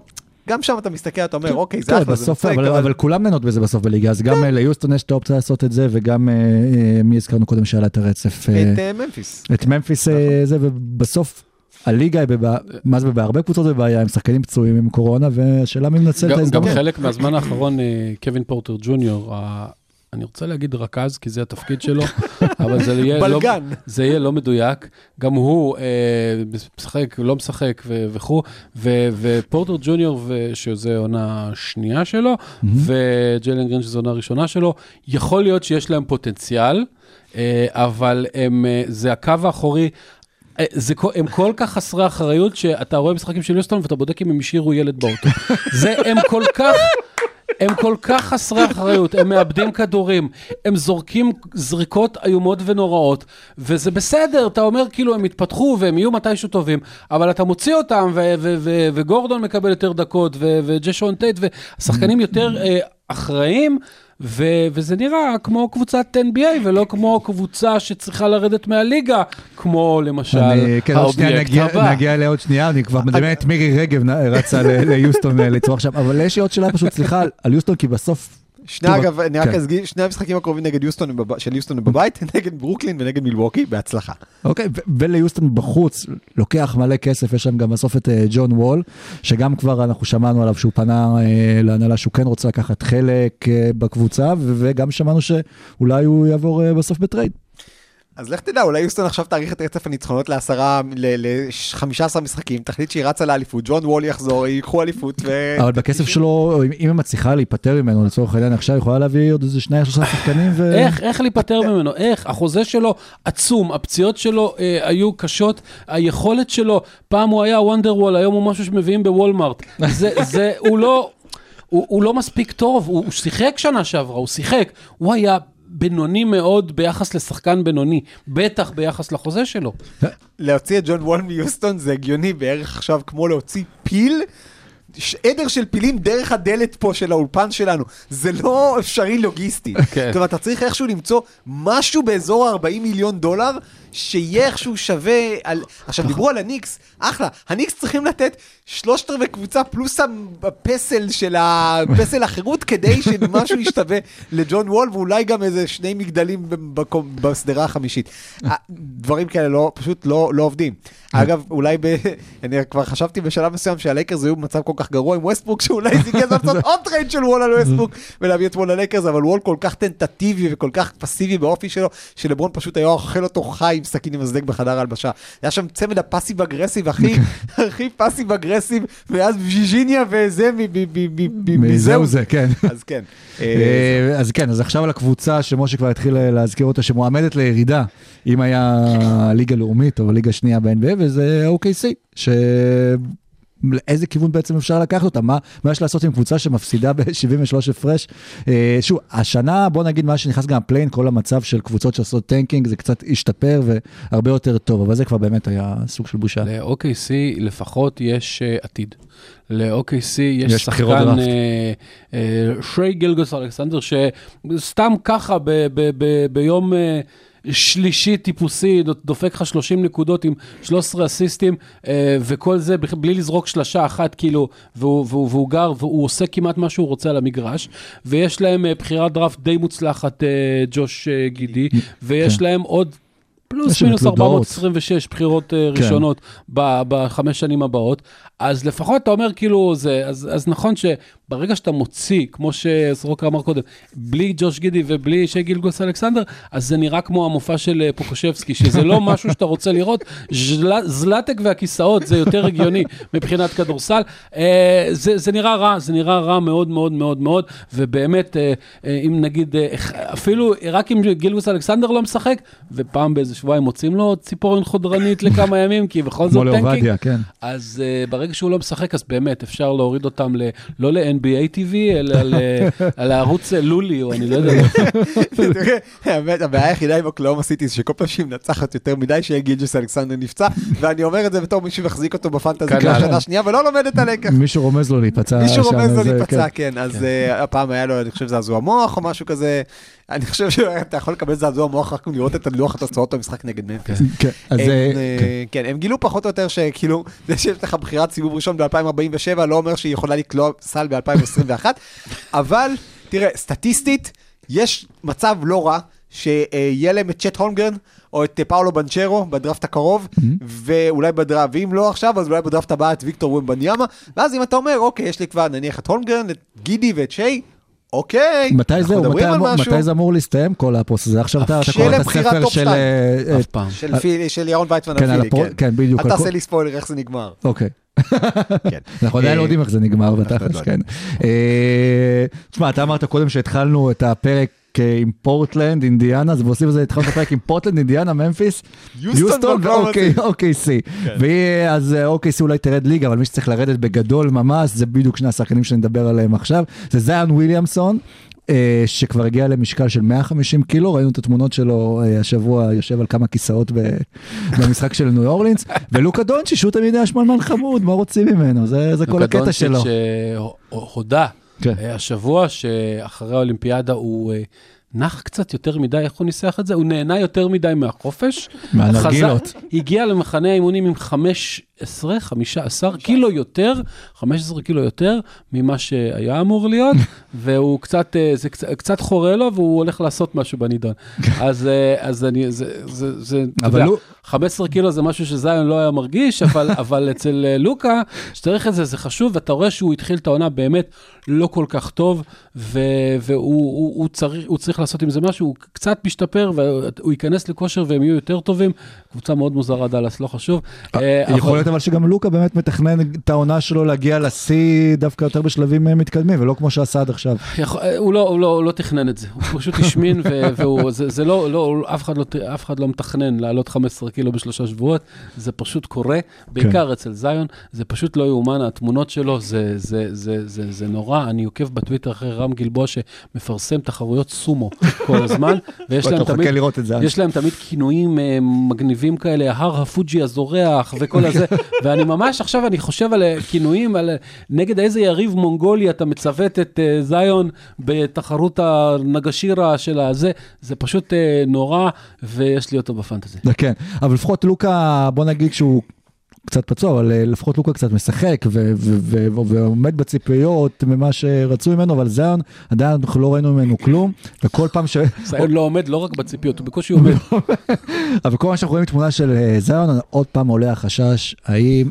גם שם אתה מסתכל, אתה אומר, אוקיי, זה אחלה, זה מצחיק. אבל כולם נהנות בזה בסוף בליגה, אז גם ליוסטון יש את האופציה לעשות את זה, וגם מי הזכרנו קודם שאלה את הרצף? את ממפיס. את ממפיס זה, ובסוף... הליגה היא בהרבה קבוצות בבעיה, הם שחקנים פצועים עם קורונה, והשאלה מי מנצל את ההזדמנות. גם חלק מהזמן האחרון, קווין פורטר ג'וניור, אני רוצה להגיד רכז, כי זה התפקיד שלו, אבל זה יהיה לא מדויק, גם הוא משחק, לא משחק וכו', ופורטר ג'וניור, שזה עונה שנייה שלו, וג'יילן גרין, שזה עונה ראשונה שלו, יכול להיות שיש להם פוטנציאל, אבל זה הקו האחורי, זה, הם כל כך חסרי אחריות שאתה רואה משחקים של יוסטון ואתה בודק אם הם השאירו ילד באוטו. זה הם כל כך, הם כל כך חסרי אחריות, הם מאבדים כדורים, הם זורקים זריקות איומות ונוראות, וזה בסדר, אתה אומר כאילו הם התפתחו והם יהיו מתישהו טובים, אבל אתה מוציא אותם ו- ו- ו- וגורדון מקבל יותר דקות ו- וג'שון טייט והשחקנים יותר אחראים, ו- וזה נראה כמו קבוצת אן בי איי, ולא כמו קבוצה שצריכה לרדת מהליגה, כמו למשל האובייקט הבא. נגיע לעוד שנייה, אני כבר מדמיין את מירי רגב רצה ליוסטון לצורך שם, אבל יש לי עוד שאלה פשוט, סליחה, על יוסטון, כי בסוף... שני אגב, אני רק אסגיר, שני המשחקים הקרובים נגד יוסטון, של יוסטון בבית, נגד ברוקלין ונגד מילווקי, בהצלחה. אוקיי, וליוסטון בחוץ, לוקח מלא כסף, יש שם גם בסוף את ג'ון וול, שגם כבר אנחנו שמענו עליו שהוא פנה להנהלה, שהוא כן רוצה לקחת חלק בקבוצה, וגם שמענו שאולי הוא יעבור בסוף בטרייד. אז לך תדע, אולי יוסטון עכשיו תאריך את רצף הניצחונות לעשרה, ל-חמישה עשר משחקים, תחליט שהיא רצה לאליפות, ג'ון וול יחזור, ייקחו אליפות ו... אבל בכסף שלו, אם היא מצליחה להיפטר ממנו, לצורך העניין עכשיו, יכולה להביא עוד איזה שניים, שלושה שחקנים ו... איך, איך להיפטר ממנו, איך? החוזה שלו עצום, הפציעות שלו היו קשות, היכולת שלו, פעם הוא היה וונדר וול, היום הוא משהו שמביאים בוולמארט, זה, זה, הוא לא, הוא, הוא לא מספיק טוב, הוא שיחק שנה שעברה, הוא שיחק, הוא היה בינוני מאוד ביחס לשחקן בינוני, בטח ביחס לחוזה שלו. להוציא את ג'ון וול מיוסטון זה הגיוני בערך עכשיו כמו להוציא פיל עדר של פילים דרך הדלת פה של האולפן שלנו, זה לא אפשרי לוגיסטי. כלומר, אתה צריך איכשהו למצוא משהו באזור ארבעים מיליון דולר, שיהיה איכשהו שווה, עכשיו דיברו על הניקס, אחלה, הניקס צריכים לתת שלושת רבעי קבוצה פלוס הפסל של הפסל החירות, כדי שמשהו ישתווה לג'ון וול, ואולי גם איזה שני מגדלים בסדרה החמישית. דברים כאלה פשוט לא עובדים. אגב, אולי, אני כבר חשבתי בשלב מסוים שהלייקרס היו במצב כל כך גרוע עם ווסטברוק, שאולי זה יגז לעשות עוד טרייד של וול על ווסטברוק, ולהביא את וול ללייקרס, אבל וול כל כך טנטטיבי וכל כך פסיבי באופי שלו, שלברון פשוט היה אוכל אותו חי עם סכין עם הזדק בחדר ההלבשה. היה שם צמד הפאסיב אגרסיב, הכי הכי פאסיב אגרסיב, ואז וירג'יניה וזה מזהו זה, כן. אז כן. אז כן, אז עכשיו על הקבוצה שמשה כבר התחיל להזכיר אותה, שמועמדת לירידה, אם היה ליגה לאומית או ליגה שנייה ב-אן בי איי, וזה או קיי סי, ש... איזה כיוון בעצם אפשר לקחת אותה? מה, מה יש לעשות עם קבוצה שמפסידה ב-שבעים ושלוש הפרש? אה, שוב, השנה, בוא נגיד מה שנכנס גם פליין, כל המצב של קבוצות שעשות טנקינג, זה קצת השתפר והרבה יותר טוב, אבל זה כבר באמת היה סוג של בושה. ל-או קיי סי לפחות יש uh, עתיד. ל-או קיי סי יש, יש שחקן uh, uh, שי גילג'וס-אלכסנדר, שסתם ככה ב- ב- ב- ב- ביום... Uh, שלישי טיפוסי, דופק לך שלושים נקודות עם שלושה עשר אסיסטים, וכל זה בלי לזרוק שלשה אחת, כאילו, והוא, והוא, והוא גר, והוא עושה כמעט מה שהוא רוצה על המגרש, ויש להם בחירת דראפט די מוצלחת, ג'וש גידי, ויש להם עוד פלוס מינוס ארבע מאות עשרים ושש בחירות ראשונות בחמש שנים הבאות, אז לפחות אתה אומר כאילו זה, אז נכון שברגע שאתה מוציא, כמו שסרוקה אמר קודם, בלי ג'וש גידי ובלי שי גילג'וס-אלכסנדר, אז זה נראה כמו המופע של פוקושבסקי, שזה לא משהו שאתה רוצה לראות, זלטק והכיסאות זה יותר רגיוני מבחינת כדורסל, זה נראה רע, זה נראה רע מאוד מאוד מאוד מאוד, ובאמת אם נגיד, אפילו רק אם גילג'וס-אלכסנדר לא משחק, ופעם באיזשהו שבועיים מוצאים לו ציפורן חודרנית לכמה ימים, כי בכל זאת טנקינג, אז ברגע שהוא לא משחק, אז באמת אפשר להוריד אותם לא ל-אן בי איי טי וי, אלא לערוץ לולי, או אני לא יודע. האמת, הבעיה היחידה עם אוקלאומה סיטי, שכל פעם שהיא מנצחת יותר מדי, שיהיה גילג'וס-אלכסנדר נפצע, ואני אומר את זה בתור מישהו מחזיק אותו בפנטזיה לשנה שנייה, ולא לומד את הלקח. מישהו רומז לו להיפצע. מישהו רומז לו להיפצע, כן. אז הפעם היה לו, אני חושב שזה זעזוע מוח או משהו כזה. אני חושב שאתה יכול לקבל זעזוע מוח רק לראות את לוח התוצאות במשחק נגד ממפיס. כן, הם גילו פחות או יותר שכאילו, זה שיש לך בחירת סיבוב ראשון ב-אלפיים ארבעים ושבע, לא אומר שהיא יכולה לקלוע סל ב-אלפיים עשרים ואחת, אבל תראה, סטטיסטית, יש מצב לא רע, שיהיה להם את צ'ט הולמגרן, או את פאולו בנצ'רו בדרפט הקרוב, ואולי בדרפט, ואם לא עכשיו, אז אולי בדרפט הבא את ויקטור ומבניאמה, ואז אם אתה אומר, אוקיי, יש לי כבר נניח את הולמגרן, את גידי ואת שי, אוקיי, מתי זה, מתי, אמור, מתי זה אמור להסתיים כל הפוסט הזה? עכשיו אתה קורא את הספר של... של, פיל, של ירון וייטמן כן, הפילי, הפור... כן. כן, בדיוק. אתה עושה כל... לי ספוילר איך זה נגמר. אוקיי. אנחנו עדיין לא יודעים איך זה נגמר בתכלס, כן. תשמע, אתה אמרת קודם שהתחלנו את הפרק עם פורטלנד, אינדיאנה, אז בוסיף לזה התחלנו את הפרק עם פורטלנד, אינדיאנה, ממפיס, יוסטון, או קיי סי. אז או קיי סי אולי תרד ליגה, אבל מי שצריך לרדת בגדול ממש, זה בדיוק שני השחקנים שנדבר עליהם עכשיו, זה זיון וויליאמסון, שכבר הגיע למשקל של מאה וחמישים קילו, ראינו את התמונות שלו השבוע, יושב על כמה כיסאות במשחק של ניו אורלינס, ולוקה דונצ'יץ' שהוא תמיד היה שמנמן חמוד, מה רוצים ממנו? זה כל הקטע שלו. לוקה דונצ'יץ' הודה השבוע שאחרי האולימפיאדה הוא נח קצת יותר מדי, איך הוא ניסח את זה? הוא נהנה יותר מדי מהחופש. מהנרגילות. הגיע למחנה האימונים עם חמש עשרה, חמש עשרה קילו יותר, חמש עשרה קילו יותר ממה שהיה אמור להיות, והוא קצת, זה קצת חורה לו, והוא הולך לעשות משהו בנידון. אז, אז אני, זה, זה, זה, אבל הוא... חמש עשרה קילו זה משהו שזיון לא היה מרגיש, אבל, אבל אצל לוקה, שתריך את זה, זה חשוב, ואתה רואה שהוא התחיל את העונה באמת לא כל כך טוב, והוא צריך, הוא צריך לעשות עם זה משהו, הוא קצת משתפר, והוא ייכנס לכושר והם יהיו יותר טובים, קבוצה מאוד מוזרה דלס, לא חשוב. יכול להיות אבל שגם לוקה באמת מתכנן את העונה שלו להגיע לשיא דווקא יותר בשלבים מתקדמים, ולא כמו שעשה עד עכשיו. הוא לא תכנן את זה, הוא פשוט השמין, וזה לא, אף אחד לא מתכנן לעלות חמש עשרה קילו בשלושה שבועות, זה פשוט קורה, בעיקר אצל זיון, זה פשוט לא יאומן, התמונות שלו זה נורא, אני עוקב בטוויטר אחרי רם גלבוע שמפרסם תחרויות סומו כל הזמן, ויש להם תמיד כינויים מגניבים כאלה, הר הפוג'י הזורח וכל הזה, ואני ממש עכשיו אני חושב על כינויים, על נגד איזה יריב מונגולי אתה מצוות את זיון בתחרות הנגשירה של הזה, זה פשוט נורא, ויש לי אותו בפנטזי. כן, אבל לפחות לוקה, בוא נגיד שהוא קצת פצוע, אבל לפחות לוקה קצת משחק, ועומד בציפיות ממה שרצו ממנו, אבל זיון, עדיין אנחנו לא ראינו ממנו כלום, וכל פעם ש... זיון לא עומד, לא רק בציפיות, הוא בקושי עומד. אבל כל מה שאנחנו רואים תמונה של זיון, עוד פעם עולה החשש, האם,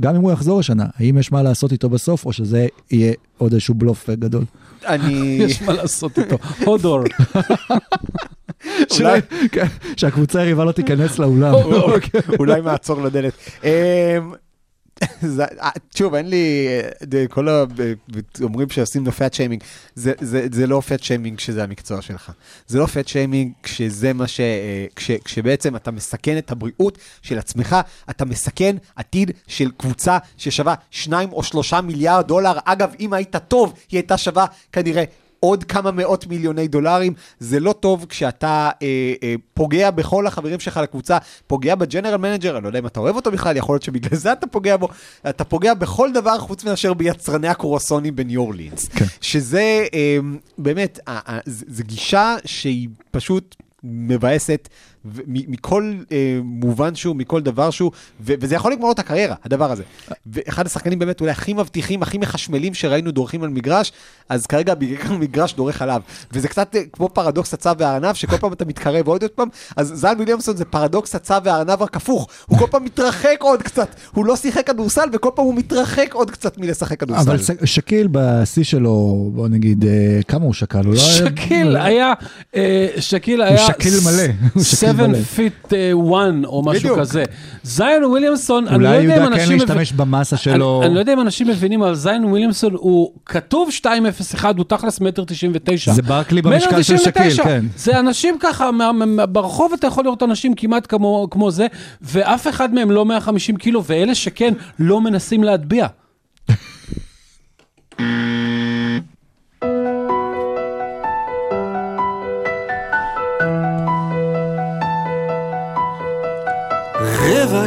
גם אם הוא יחזור השנה, האם יש מה לעשות איתו בסוף, או שזה יהיה עוד איזשהו בלוף גדול. אני... יש מה לעשות איתו. הודור. שהקבוצה הריבה לא תיכנס לאולם. אולי מעצור לדלת. שוב, אין לי... כל אומרים שעושים לו פאט שיימינג. זה לא פאט שיימינג כשזה המקצוע שלך. זה לא פאט שיימינג כשזה מה ש... כשבעצם אתה מסכן את הבריאות של עצמך, אתה מסכן עתיד של קבוצה ששווה שניים או שלושה מיליארד דולר. אגב, אם היית טוב, היא הייתה שווה כנראה עוד כמה מאות מיליוני דולרים. זה לא טוב כשאתה אה, אה, פוגע בכל החברים שלך לקבוצה, פוגע בג'נרל מנג'ר, אני לא יודע אם אתה אוהב אותו בכלל, יכול להיות שבגלל זה אתה פוגע בו, אתה פוגע בכל דבר חוץ מאשר ביצרני הקורסונים בניו אורלינס. כן. שזה אה, באמת, אה, אה, זה, זה גישה שהיא פשוט מבאסת, ו- מ- מכל אה, מובן שהוא, מכל דבר שהוא, ו- וזה יכול לגמור את הקריירה, הדבר הזה. ואחד השחקנים באמת אולי הכי מבטיחים, הכי מחשמלים שראינו דורכים על מגרש, אז כרגע בגלל מגרש דורך עליו. וזה קצת אה, כמו פרדוקס הצב והערנב, שכל פעם אתה מתקרב עוד עוד פעם, אז זן ויליאמסון זה פרדוקס הצב והערנב הכפוך. הוא כל פעם מתרחק עוד קצת, הוא לא שיחק כדורסל, וכל פעם הוא מתרחק עוד קצת מלשחק כדורסל. אבל ש- שקיל בשיא שלו, בוא נגיד, אה, כמה הוא שקל? הוא שקיל לא... היה, אה, שקיל היה... הוא שקיל מלא. seven feet one או משהו כזה. זיון וויליאמסון, אולי יהודה כן להשתמש במסה שלו. אני לא יודע אם אנשים מבינים, אבל זיון וויליאמסון הוא כתוב two oh one, הוא תכלס מטר תשעים ותשע. זה ברקלי במשקל של שקיל, כן. זה אנשים ככה, ברחוב אתה יכול לראות אנשים כמעט כמו זה, ואף אחד מהם לא מאה וחמישים קילו, ואלה שכן לא מנסים להדביע. רבע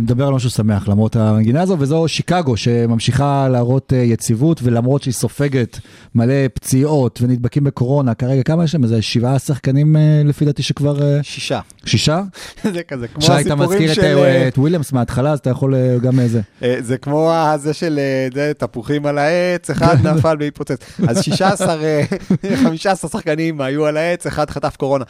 נדבר על משהו שמח, למרות הרנגינה הזו, וזו שיקגו, שממשיכה להראות יציבות, ולמרות שהיא סופגת מלא פציעות ונדבקים בקורונה, כרגע כמה יש להם? זה שבעה שחקנים לפי דעתי שכבר... שישה. שישה? זה כזה, כמו הסיפורים של... שהיית מזכיר את וויליאמס מההתחלה, אז אתה יכול גם איזה. זה כמו הזה של תפוחים על העץ, אחד נפל בהיפוצץ. אז שישה עשר, חמישה עשר שחקנים היו על העץ, אחד חטף קורונה.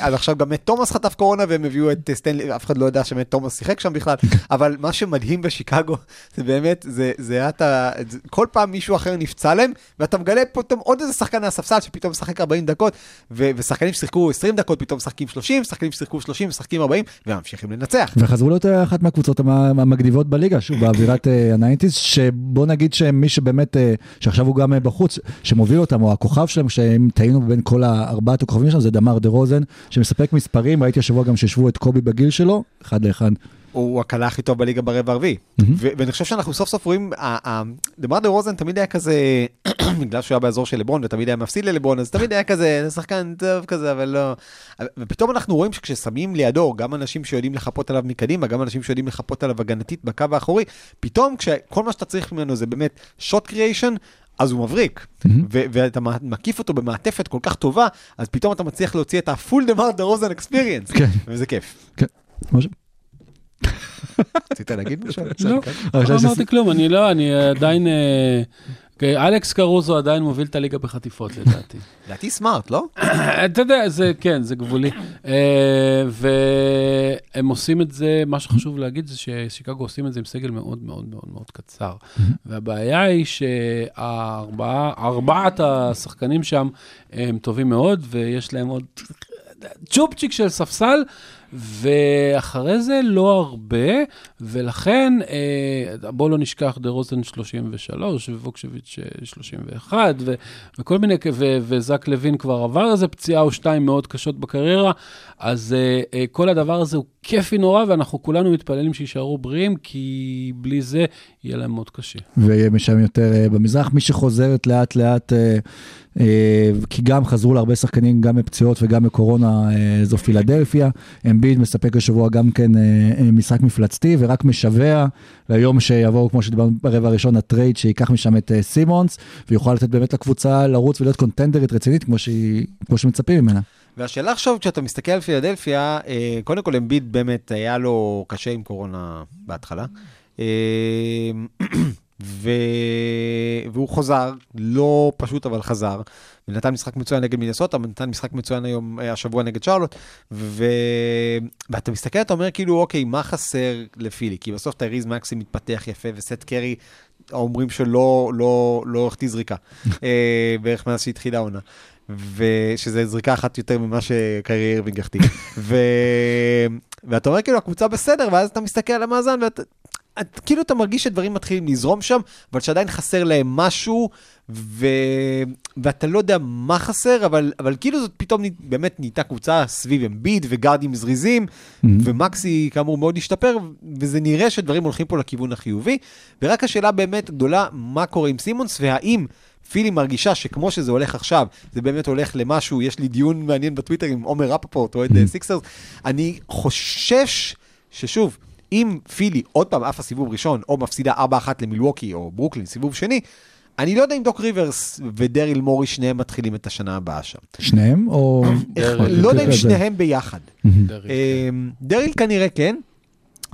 אז עכשיו גם תומאס חטף קורונה, והם הביאו את סטנלי, אף אחד לא יודע שמת תומאס שיחק שם בכלל, אבל מה שמדהים בשיקגו, זה באמת, זה, זה אתה, כל פעם מישהו אחר נפצע להם, ואתה מגלה פתאום עוד איזה שחקן מהספסל, שפתאום שחק ארבעים דקות, ו- ושחקנים ששיחקו עשרים דקות, פתאום שחקים שלושים, שחקנים ששיחקו שלושים, שחקים ארבעים, וממשיכים לנצח. וחזרו להיות אחת מהקבוצות המגניבות בליגה, שוב, באווירת הניינטיז, שבוא נגיד שמי שבאמת, שעכשיו הוא גם בחוץ, שמוביל אותם, או הכוכב שלהם, שהם טעינו בין כל הארבעת הכוכבים שלהם, זה דמר דרוזן, שמספק מספרים, ראיתי השבוע גם ששבו את קובי בגיל שלו, אחד לאחד. הוא הקלה הכי טוב בליגה ברבע הרביעי. ואני חושב שאנחנו סוף סוף רואים, דמר דרוזן תמיד היה כזה, בגלל שהוא היה באזור של לברון, ותמיד היה מפסיד ללברון, אז תמיד היה כזה, שחקן טוב כזה, אבל לא... ופתאום אנחנו רואים שכששמים לידו, גם אנשים שיודעים לחפות עליו מקדימה, גם אנשים שיודעים לחפות עליו הגנתית בקו האחורי, פתאום כשכל מה שאתה צריך ממנו זה באמת שוט קריאיישן, אז הוא מבריק, ואתה מקיף אותו במעטפת כל כך טובה, אז פתאום אתה מצליח להוציא את הפול דמר דרוזן אקספיריאנס, וזה כיף. רצית להגיד משהו? לא, לא אמרתי כלום, אני לא, אני עדיין, אלכס קרוזו עדיין מוביל את הליגה בחטיפות לדעתי. לדעתי סמארט, לא? אתה יודע, זה כן, זה גבולי. והם עושים את זה, מה שחשוב להגיד זה ששיקגו עושים את זה עם סגל מאוד מאוד מאוד מאוד קצר. והבעיה היא שארבעת השחקנים שם הם טובים מאוד, ויש להם עוד צ'ופצ'יק של ספסל, ואחרי זה לא הרבה, ולכן, בואו לא נשכח, דרוזן שלושים ושלוש, ובוקשביץ' שלושים ואחת, ו- וכל מיני, ו- וזק לוין כבר עבר איזה פציעה או שתיים מאוד קשות בקריירה, אז uh, uh, כל הדבר הזה הוא כיפי נורא, ואנחנו כולנו מתפללים שישארו בריאים, כי בלי זה יהיה להם מאוד קשה. ויהיה משם יותר uh, במזרח, מי שחוזרת לאט לאט, uh, uh, כי גם חזרו להרבה שחקנים, גם מפציעות וגם מקורונה, uh, זו פילדלפיה, הם אמביד מספק השבוע גם כן משחק מפלצתי, ורק משווה ליום שיבואו, כמו שדיברנו ברבע הראשון, הטרייד שיקח משם את סימונס, ויוכל לתת באמת לקבוצה לרוץ ולהיות קונטנדרית רצינית, כמו שהיא, כמו שמצפים ממנה. והשאלה עכשיו, כשאתה מסתכל על פילדלפיה, קודם כל אמביד באמת היה לו קשה עם קורונה בהתחלה, ו... והוא חוזר, לא פשוט אבל חזר, ונתן משחק מצוין נגד מינסוטה, נתן משחק מצוין היום, השבוע נגד שרלוט, ו... ואתה מסתכל, אתה אומר כאילו, אוקיי, מה חסר לפילי? כי בסוף טייריז מקסי מתפתח יפה, וסט קרי, אומרים שלא, לא, לא הכתי זריקה, בערך מאז שהתחילה עונה. ושזה זריקה אחת יותר ממה שקרי אירווינג הכתי. ו... ואתה אומר כאילו, הקבוצה בסדר, ואז אתה מסתכל על המאזן, ואתה... את, כאילו אתה מרגיש שדברים מתחילים לזרום שם, אבל שעדיין חסר להם משהו, ו... ואתה לא יודע מה חסר, אבל, אבל כאילו זאת פתאום נית, באמת נהייתה קבוצה סביב אמביד וגארדים זריזים, mm-hmm. ומקסי כאמור מאוד השתפר, וזה נראה שדברים הולכים פה לכיוון החיובי, ורק השאלה באמת גדולה, מה קורה עם סימונס, והאם פילי מרגישה שכמו שזה הולך עכשיו, זה באמת הולך למשהו, יש לי דיון מעניין בטוויטר עם עומר רפפורט, או את mm-hmm. סיקסרס, אני חושש ששוב, אם פילי עוד פעם אף הסיבוב ראשון, או מפסידה ארבע אחת למילווקי או ברוקלין, סיבוב שני, אני לא יודע אם דוק ריברס ודריל מורי שניהם מתחילים את השנה הבאה שם. שניהם או... לא יודע אם שניהם ביחד. דריל כנראה כן,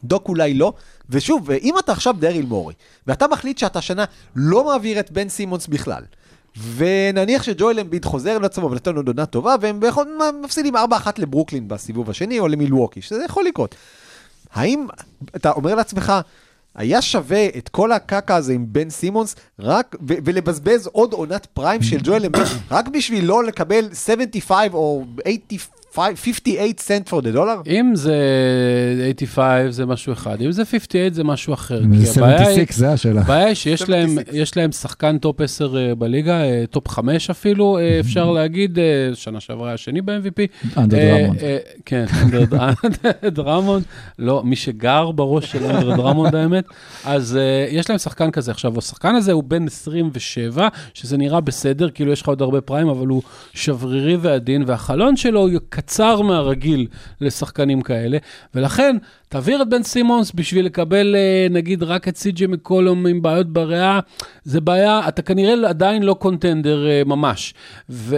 דוק אולי לא, ושוב, אם אתה עכשיו דריל מורי, ואתה מחליט שאתה השנה לא מעביר את בן סימונס בכלל, ונניח שג'ואל אמביד חוזר לעצמו ונתן לו דונה טובה, והם מפסידים ארבע אחת לברוקלין בסיבוב השני, או למילווקי, שזה יכול לקרות. האם, אתה אומר לעצמך, היה שווה את כל הקקה הזה עם בן סימונס, רק, ו- ולבזבז עוד עונת פריים של ג'ואל אמביד, רק בשביל לא לקבל שבעים וחמש או חמישים ושמונה סנט for the dollar? אם זה שמונים וחמש זה משהו אחד, אם זה חמישים ושמונה זה משהו אחר. שבעים ושש זה השאלה. הבעיה היא שיש להם שחקן טופ עשר בליגה, טופ חמש אפילו, אפשר להגיד, שנה שעברה השני ב-אם וי פי. אנדר דרמונד. כן, אנדר דרמונד. לא, מי שגר בראש של אנדר דרמונד האמת. אז יש להם שחקן כזה עכשיו, השחקן הזה הוא בן עשרים ושבע, שזה נראה בסדר, כאילו יש לך עוד הרבה פריים, אבל הוא שברירי ועדין, והחלון שלו הוא קצר מהרגיל לשחקנים כאלה, ולכן תעביר את בן סימונס בשביל לקבל נגיד רק את סי.ג'יי מקולום עם בעיות בריאה, זה בעיה, אתה כנראה עדיין לא קונטנדר ממש, ו...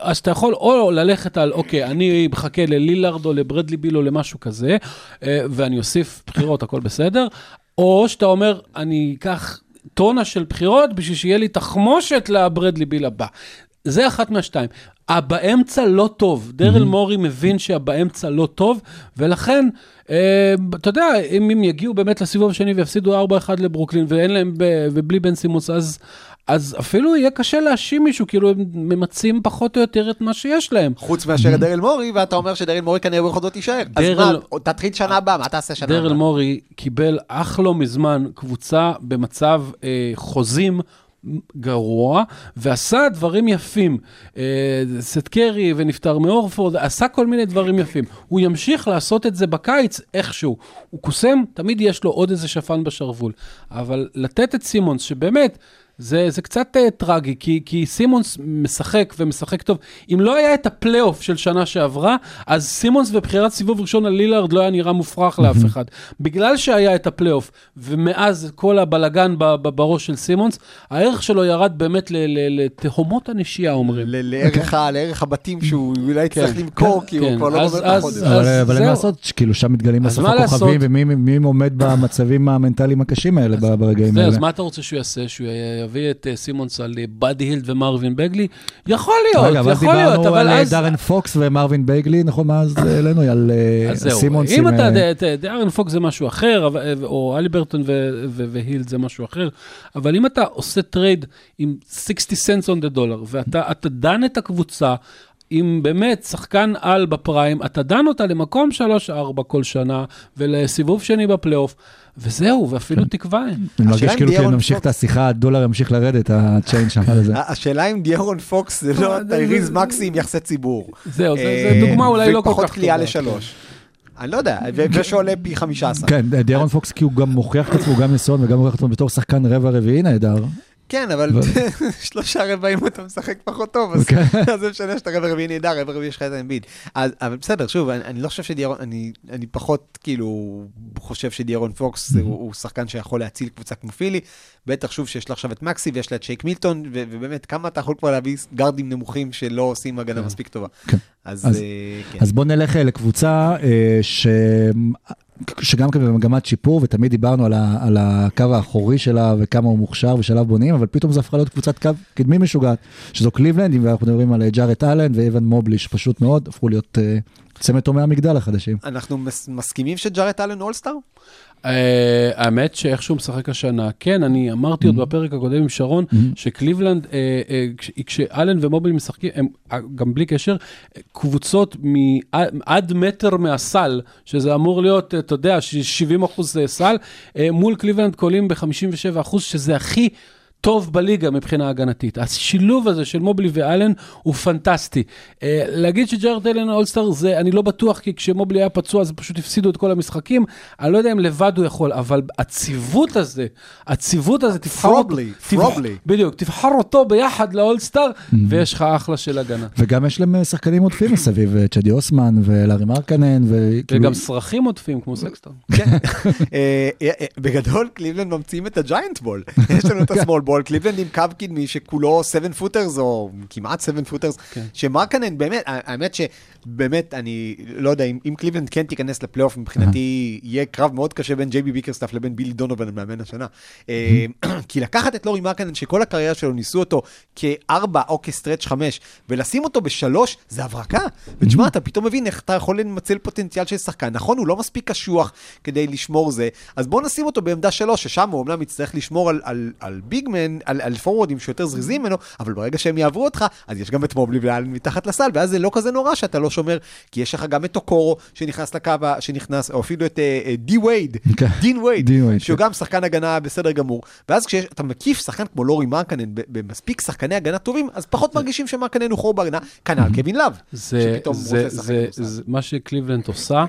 אז אתה יכול או ללכת על, אוקיי, אני מחכה ללילארד או לברדלי ביל או למשהו כזה, ואני אוסיף בחירות, הכל בסדר, או שאתה אומר, אני אקח טונה של בחירות בשביל שיהיה לי תחמושת לברדלי ביל הבא. זה אחת מהשתיים. הבאמצע לא טוב, דרל מורי מבין שהבאמצע לא טוב, ולכן, אתה יודע, אם הם יגיעו באמת לסיבוב השני ויפסידו ארבע אחת לברוקלין, ואין להם, ובלי בן סימונס, אז... אז אפילו יהיה קשה להאשים מישהו, כאילו הם ממצים פחות או יותר את מה שיש להם. חוץ מאשר דריל מורי, ואתה אומר שדריל מורי כנראה בכל זאת יישאר. אז מה, תתחיל שנה הבאה, מה תעשה שנה הבאה? דריל מורי קיבל אך לא מזמן קבוצה במצב חוזים גרוע, ועשה דברים יפים. סט קרי ונפטר מאורפורד, עשה כל מיני דברים יפים. הוא ימשיך לעשות את זה בקיץ איכשהו. הוא קוסם, תמיד יש לו עוד איזה שפן בשרבול. אבל לתת את סימונס, שבאמת זה, זה קצת uh, טרגי, כי, כי סימונס משחק ומשחק טוב. אם לא היה את הפלייאוף של שנה שעברה, אז סימונס ובחירת סיבוב ראשון על לילארד לא היה נראה מופרך לאף אחד. בגלל שהיה את הפלייאוף, ומאז כל הבלגן בראש של סימונס, הערך שלו ירד באמת לתהומות הנשייה, אומרים. לערך הבתים שהוא אולי צריך למכור, כי הוא כבר לא עומד לחודש. אבל מה לעשות? כאילו שם מתגלים בסוף הכוכבים, ומי עומד במצבים המנטליים הקשים האלה ברגעים האלה. אז מה אתה רוצה שהוא יעשה? שהוא הביא את סימונס על בדי הילד ומרווין בגלי, יכול להיות, יכול להיות. רגע, אבל דיברנו על דארן פוקס ומרווין בגלי, נכון, מה אז אלינו, על סימונס. אם אתה, דארן פוקס זה משהו אחר, או אליברטון והילד זה משהו אחר, אבל אם אתה עושה טרייד עם שישים סנטס on the dollar, ואתה דן את הקבוצה, אם באמת שחקן על בפריים, אתה דן אותה למקום שלוש ארבע כל שנה, ולסיבוב שני בפלייאוף, וזהו, ואפילו תקווה. אני מרגיש כאילו כאילו נמשיך את השיחה, הדולר ימשיך לרדת, הצ'יין שם על זה. השאלה אם דיארון פוקס זה לא טייריז מקסי עם יחסי ציבור. זהו, זו דוגמה אולי לא כל כך טובה. ופחות קליעה לשלוש. אני לא יודע, ושעולה פי חמישה עשר. כן, דיארון פוקס כי הוא גם מוכיח את עצמו, גם ניסיון, וגם מוכיח את עצמו בתור שחקן רבע רביעי נהדר. כן, אבל שלושה רבעים אתה משחק פחות טוב, אז זה משנה שאתה רבע רביעי נהדר, רבע רביעי יש לך את האמביד. אבל בסדר, שוב, אני לא חושב שדיירון, אני פחות כאילו חושב שדיירון פוקס הוא שחקן שיכול להציל קבוצה כמו פילי, בטח שוב שיש לה עכשיו את מקסי ויש לה את שייק מילטון, ובאמת כמה אתה יכול כבר להביא גרדים נמוכים שלא עושים הגנה מספיק טובה. אז בוא נלך לקבוצה ש... שגם ככה במגמת שיפור, ותמיד דיברנו על, ה, על הקו האחורי שלה, וכמה הוא מוכשר ושלב בונים, אבל פתאום זה הפכה להיות קבוצת קו קדמי משוגעת, שזו קליבלנד, ואנחנו מדברים על ג'ארד אלן ואיבן מובלי, שפשוט מאוד הפכו להיות uh, צמד תומי המגדל החדשים. אנחנו מס, מסכימים שג'ארד אלן אולסטאר? האמת שאיכשהו משחק השנה, כן, אני אמרתי עוד בפרק הקודם עם שרון, שקליבלנד, כשאלן ומוביל משחקים, גם בלי קשר, קבוצות עד מטר מהסל, שזה אמור להיות, אתה יודע, שבעים אחוז סל, מול קליבלנד קולים ב-חמישים ושבע אחוז, שזה הכי טוב בליגה מבחינה הגנתית. השילוב הזה של מובלי ואלן הוא פנטסטי. להגיד שג'רד אלן אולסטאר זה, אני לא בטוח, כי כשמובלי היה פצוע, אז פשוט הפסידו את כל המשחקים. אני לא יודע אם לבד הוא יכול, אבל הציוות הזה, הציוות הזה, בדיוק, תבחר אותו ביחד לאולסטאר, ויש לך אחלה של הגנה. וגם יש להם שחקנים עודפים מסביב, צ'די אוסמן ולארי מרקנן, וגם שרחים עודפים כמו סקסטר. בגדול, קליבלנד ממציאים את הג'יינט בול. יש לנו את הסמול בול, קליבלנד עם קו קדמי שכולו שבע פוטרס או כמעט שבע פוטרס, שמרקנן באמת, האמת שבאמת אני לא יודע, אם קליבלנד כן תיכנס לפלייאוף, מבחינתי יהיה קרב מאוד קשה בין ג'יי בי ביקרסטאף לבין בילי דונובל המאמן השנה, כי לקחת את לורי מרקנן שכל הקריירה שלו ניסו אותו כארבע או כסטרץ' חמש, ולשים אותו בשלוש זה הברקה, ותשמע אתה פתאום מבין איך אתה יכול לנצל פוטנציאל של שחקן, נכון הוא לא מספיק קשוח כדי לשמור זה, אז בוא נשים אותו בעמדה שלוש, ששם הוא אמנם יצטרך לשמור על על על ביג מן, על, על פורוודים שיותר זריזים ממנו, אבל ברגע שהם יעברו אותך, אז יש גם את מובלי ואלן מתחת לסל, ואז זה לא כזה נורא שאתה לא שומר, כי יש לך גם את אוקורו שנכנס לקו, שנכנס, או אפילו את uh, די וייד, דין וייד, שהוא גם שחקן הגנה בסדר גמור, ואז כשאתה מקיף שחקן כמו לורי מרקנן במספיק שחקני הגנה טובים, אז פחות מרגישים שמרקנן הוא חור בהגנה, כנ"ל קווין לאב, שפתאום מורפה שחקן. מה שקליבלנד עושה,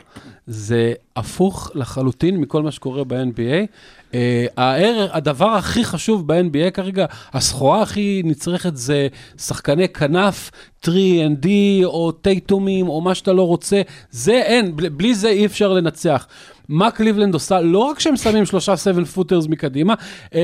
זה הפוך לחלוטין מכל מה שקורה ב-אן בי איי. Uh, הערך, הדבר הכי חשוב ב-אן בי איי כרגע, הסחורה הכי נצרכת זה שחקני כנף, טרי אנד די או טייטומים או מה שאתה לא רוצה, זה אין, בלי, בלי זה אי אפשר לנצח. מה קליבלנד עושה? לא רק שהם שמים שלושה סבן פוטרס מקדימה,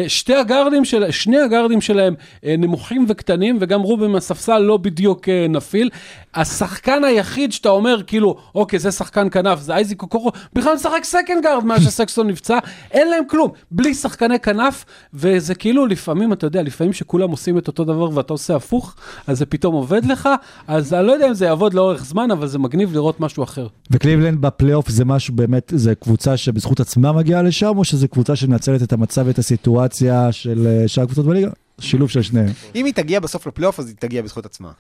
שתי הגרדים של, שני הגרדים שלהם נמוכים וקטנים, וגם רובן מהספסל לא בדיוק נפיל. השחקן היחיד שאתה אומר, כאילו, אוקיי, זה שחקן כנף, זה אייזיק אוקורו, בכלל שחק סקנד גרד מה שסקסטון נפצע, אין להם כלום, בלי שחקני כנף, וזה כאילו לפעמים, אתה יודע, לפעמים שכולם עושים את אותו דבר ואתה עושה הפוך, אז זה פתאום עובד לך, אז אני לא יודע אם זה יעבוד לאורך זמן, אבל זה מגניב לראות משהו אחר. וקליבלנד בפלייאוף זה משהו באמת, זה קבוצה שבזכות עצמה מגיעה לשם, או שזו קבוצה שמנצלת את המצב ואת הסיטואציה של שאר הקבוצות בליגה? שילוב של שניהם. אם היא תגיע בסוף לפלייאוף, אז היא תגיע בזכות עצמה.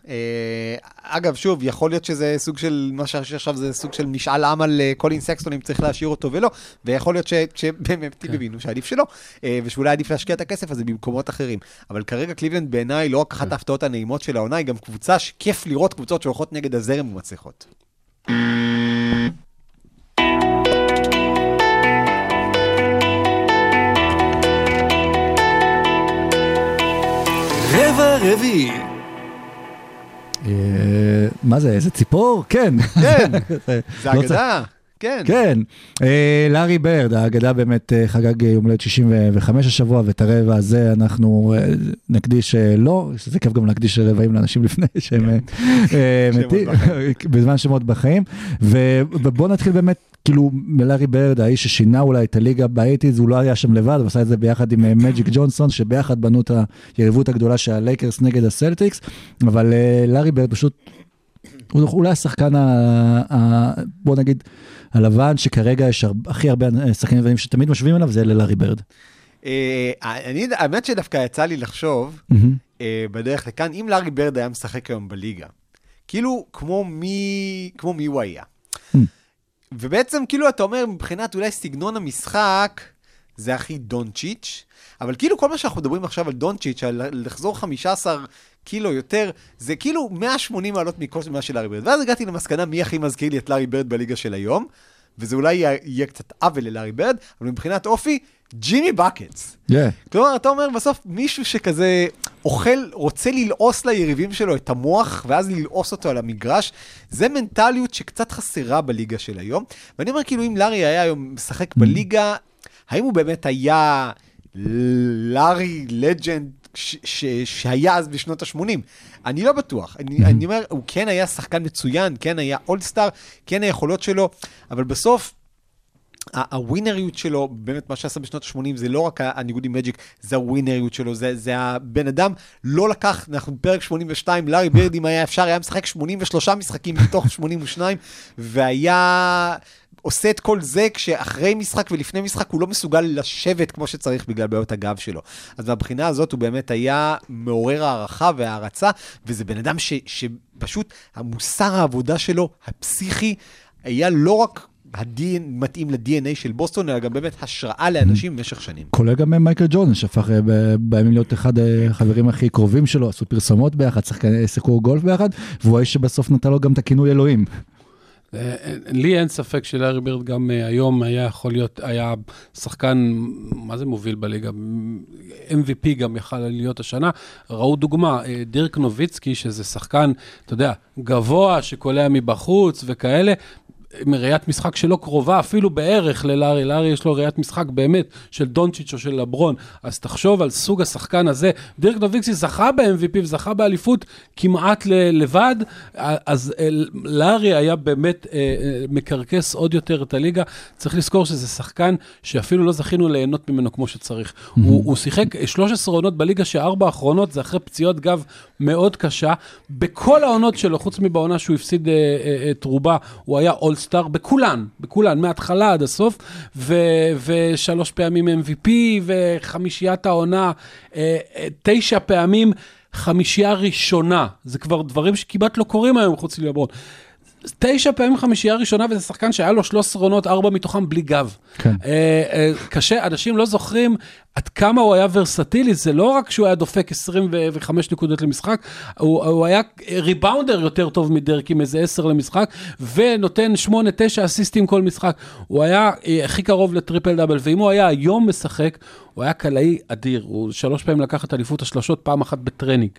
אגב, שוב, יכול להיות שזה סוג של, מה שעכשיו זה סוג של משאל עם על קולין סקסטון, אם צריך להשאיר אותו ולא, ויכול להיות שבאמת הבינו שעדיף שלא, ושאולי עדיף להשקיע את הכסף הזה במקומות אחרים. אבל כרגע קליבלנד בעיניי לא רק אחת ההפתעות הנעימות של העונה, היא גם קבוצה שכיף לראות קבוצות שהולכות נגד הזרם ומצליחות. רבע רביעי. מה זה? איזה ציפור? כן. כן. זה אגדה. כן. כן. לארי ברד, האגדה באמת חגג יום הולדת שישים וחמש השבוע, ואת הרבע הזה אנחנו נקדיש לא, זה כיף גם להקדיש רבעים לאנשים לפני שהם מתים, בזמן שמות בחיים, ובואו נתחיל באמת, כאילו מלארי ברד, האיש ששינה אולי את הליגה באייטיז, הוא לא היה שם לבד, הוא עשה את זה ביחד עם מג'יק ג'ונסון, שביחד בנו את היריבות הגדולה של הלייקרס נגד הסלטיקס, אבל לארי ברד פשוט, הוא אולי השחקן, בוא נגיד, הלבן, שכרגע יש הכי הרבה שחקנים לבנים שתמיד משווים אליו, זה לארי ברד. האמת שדווקא יצא לי לחשוב, בדרך לכאן, אם לארי ברד היה משחק היום בליגה, כאילו כמו מי הוא היה. ובעצם כאילו אתה אומר מבחינת אולי סגנון המשחק זה הכי דונצ'יץ', אבל כאילו כל מה שאנחנו מדברים עכשיו על דונצ'יץ', על לחזור חמישה עשר קילו יותר, זה כאילו מאה ושמונים מעלות מקושמה של לארי ברד. ואז הגעתי למסקנה מי הכי מזכיר לי את לארי ברד בליגה של היום, וזה אולי יהיה, יהיה קצת עוול ללארי ברד, אבל מבחינת אופי, ג'ימי בקטס. כלומר, אתה אומר בסוף מישהו שכזה אוכל, רוצה ללעוס ליריבים שלו את המוח, ואז ללעוס אותו על המגרש, זה מנטליות שקצת חסרה בליגה של היום. ואני אומר, כאילו, אם לארי היה היום משחק בליגה, האם הוא באמת היה לארי לג'נד, ש- ש- שהיה אז בשנות ה-שמונים. אני לא בטוח. אני, אני אומר, הוא כן היה שחקן מצוין, כן היה אולסטאר, כן היכולות שלו, אבל בסוף, הווינריות שלו, באמת מה שעשה בשנות ה-שמונים, זה לא רק הניגוד עם מג'יק, זה הווינריות שלו, זה, זה הבן אדם לא לקח, אנחנו פרק שמונים ושתיים, לארי בירד, אם היה אפשר, היה משחק שמונים ושלושה משחקים מתוך שמונים ושתיים, והיה עושה את כל זה, כשאחרי משחק ולפני משחק, הוא לא מסוגל לשבת כמו שצריך, בגלל בעיות הגב שלו. אז מהבחינה הזאת, הוא באמת היה מעורר הערכה והערצה, וזה בן אדם ש, שפשוט, המוסר העבודה שלו, הפסיכי, היה לא רק הדין, מתאים ל-די אן איי של בוסטון, אלא גם באמת השראה לאנשים במשך שנים. כולל גם מייקל ג'ורדן, שהפך בימים להיות אחד החברים הכי קרובים שלו, עשו פרסומות ביחד, שיחקו גולף ביחד, והוא האיש שבסוף נתן לו גם את הכינוי אלוהים. לי אין ספק שלארי בירד גם היום היה יכול להיות, היה שחקן, מה זה מוביל בליגה? אם וי פי גם יכל להיות השנה. ראו דוגמה, דירק נוביצקי, שזה שחקן, אתה יודע, גבוה, שקולע מבחוץ וכאלה, מראיית משחק שלא קרובה, אפילו בערך ללארי, לארי יש לו ראיית משחק באמת של דונצ'יץ' או של לברון, אז תחשוב על סוג השחקן הזה, דירק נוביקסי זכה ב-אם וי פי וזכה באליפות כמעט ל- לבד, אז לארי היה באמת אה, מקרקס עוד יותר את הליגה, צריך לזכור שזה שחקן שאפילו לא זכינו ליהנות ממנו כמו שצריך, mm-hmm. הוא, הוא שיחק שלוש עשרה עונות בליגה שארבע האחרונות, זה אחרי פציעות גב מאוד קשה, בכל העונות שלו, חוץ מבעונה שהוא הפסיד אה, אה, את רובה, הוא היה אול סטאר בכולן, בכולן, מההתחלה עד הסוף, ו- ושלוש פעמים אם וי פי, וחמישיית העונה, אה, תשע פעמים, חמישייה ראשונה, זה כבר דברים שכמעט לא קורים היום חוץ לברון, תשע פעמים חמישייה ראשונה, וזה שחקן שהיה לו שלוש רונות, ארבע מתוכם בלי גב. כן. אה, אה, קשה, אנשים לא זוכרים עד כמה הוא היה ורסטילי, זה לא רק שהוא היה דופק עשרים וחמש נקודות למשחק, הוא, הוא היה ריבאונדר יותר טוב מדרק עם איזה עשר למשחק, ונותן שמונה תשע אסיסטים כל משחק. הוא היה הכי קרוב לטריפל דאבל, ואם הוא היה היום משחק, הוא היה קלעי אדיר, הוא שלוש פעמים לקח את אליפות השלשות, פעם אחת בטרנינג,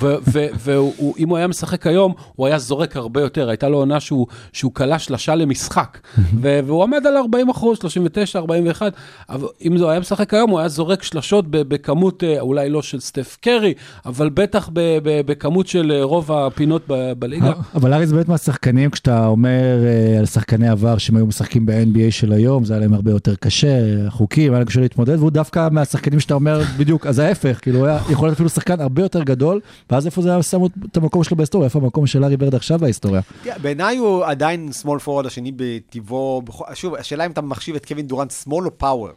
ואם הוא היה משחק היום, הוא היה זורק הרבה יותר, הייתה לו עונה שהוא קלע שלשה למשחק, והוא עמד על ארבעים אחוז, שלושים ותשע, ארבעים ואחת, אבל אם הוא היה משחק היום, הוא היה זורק שלשות בכמות, אולי לא של סטף קרי, אבל בטח בכמות של רוב הפינות בליגה. אבל אריז באמת מהשחקנים, כשאתה אומר על שחקני עבר, שהם היו משחקים ב-אן בי איי של היום, זה היה להם הרבה יותר קשה, חוקים, היה להם קשה להתמודד, והוא דווקא מהשחקנים שאתה אומר בדיוק, אז ההפך, כאילו הוא היה יכול להיות אפילו שחקן הרבה יותר גדול, ואז איפה זה היה שם את המקום שלו בהיסטוריה, איפה המקום של לארי בירד עכשיו בהיסטוריה? בעיניי הוא עדיין שמאל פורוד השני בטבעו, שוב, השאלה אם אתה מחשיב את קווין דורנט שמאל או פאוור,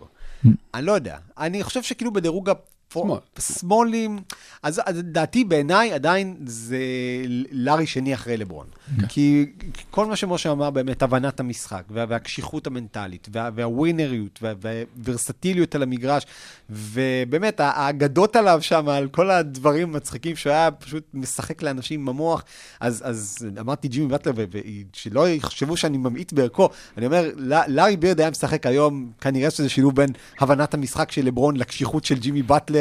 אני לא יודע, אני חושב שכאילו בדירוג השמאלים, אז דעתי בעיניי עדיין זה לארי שני אחרי לברון, כי כל מה שמשה אמר באמת, הבנת המשחק, והקשיחות המנטלית, והווינריות, והוורסטיליות על המגרש, ובאמת האגדות עליו שם, על כל הדברים המצחיקים, שהיה פשוט משחק לאנשים במוח, אז אמרתי ג'ימי בטלר, שלא יחשבו שאני ממעיט בערכו, אני אומר, לארי בירד היה משחק היום, כנראה שזה שילוב בין הבנת המשחק של לברון, לקשיחות של ג'ימי בטלר,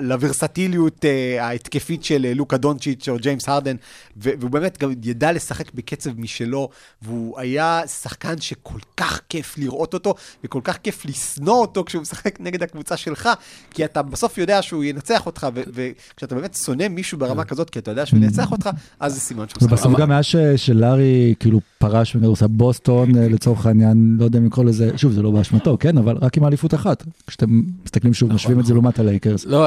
לוורסטיליות ההתקפית של לוקה דונצ'יץ' או ג'יימס הרדן, והוא באמת גם ידע לשחק בקצב משלו, והוא היה שחקן שכל כך כיף לראות אותו, וכל כך כיף לסנוע אותו כשהוא משחק נגד הקבוצה שלך, כי אתה בסוף יודע שהוא ינצח אותך, וכשאתה באמת שונא מישהו ברמה כזאת, כי אתה יודע שהוא ינצח אותך, אז זה סימן שהוא שחק. ובסוף גם היה שלארי כאילו פרש מנגרוסה בוסטון, לצורך העניין, לא יודע אם לקרוא לזה, שוב, זה לא באשמתו, כן? אבל רק עם אליפות אחת. כשאתם מסתכלים שוב, משווים את זה לעומת הלייקרס. לא,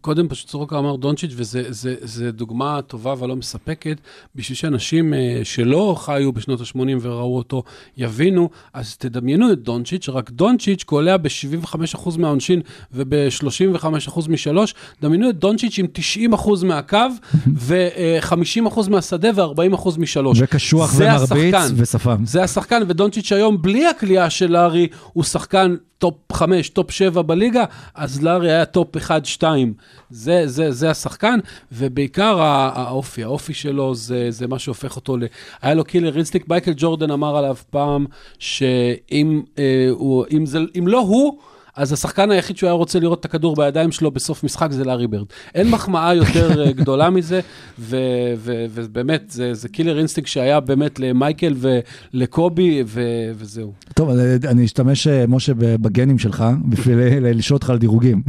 קודם פשוט צורק אמר דונצ'יץ', וזה דוגמה טובה ולא מספקת, בשביל שאנשים שלא חיו בשנות ה-שמונים וראו אותו יבינו, אז תדמיינו את דונצ'יץ', רק דונצ'יץ' קולע ב-שבעים וחמישה אחוז מהעונשין וב-שלושים וחמישה אחוז משלוש, דמיינו את דונצ'יץ' עם תשעים אחוז מהקו, ו-חמישים אחוז מהשדה ו-ארבעים אחוז משלוש. וקשוח ומרביץ ושפם. זה השחקן, ודונצ'יץ' היום בלי הקליעה של לארי, הוא שחקן טופ חמש, טופ שבע בליגה, אז לארי היה טופ אחד, שתיים. זה, זה, זה השחקן, ובעיקר האופי, האופי שלו זה, זה מה שהופך אותו ל... היה לו קילר אינסטינקט, מייקל ג'ורדן אמר עליו פעם, שאם אה, הוא, אם זה, אם לא הוא, אז השחקן היחיד שהוא היה רוצה לראות את הכדור בידיים שלו בסוף משחק זה לארי בירד. אין מחמאה יותר גדולה מזה, ובאמת, זה קילר אינסטינקט שהיה באמת למייקל ולקובי, וזהו. טוב, אני אשתמש, משה, בגנים שלך, בשביל לשאול אותך על דירוגים,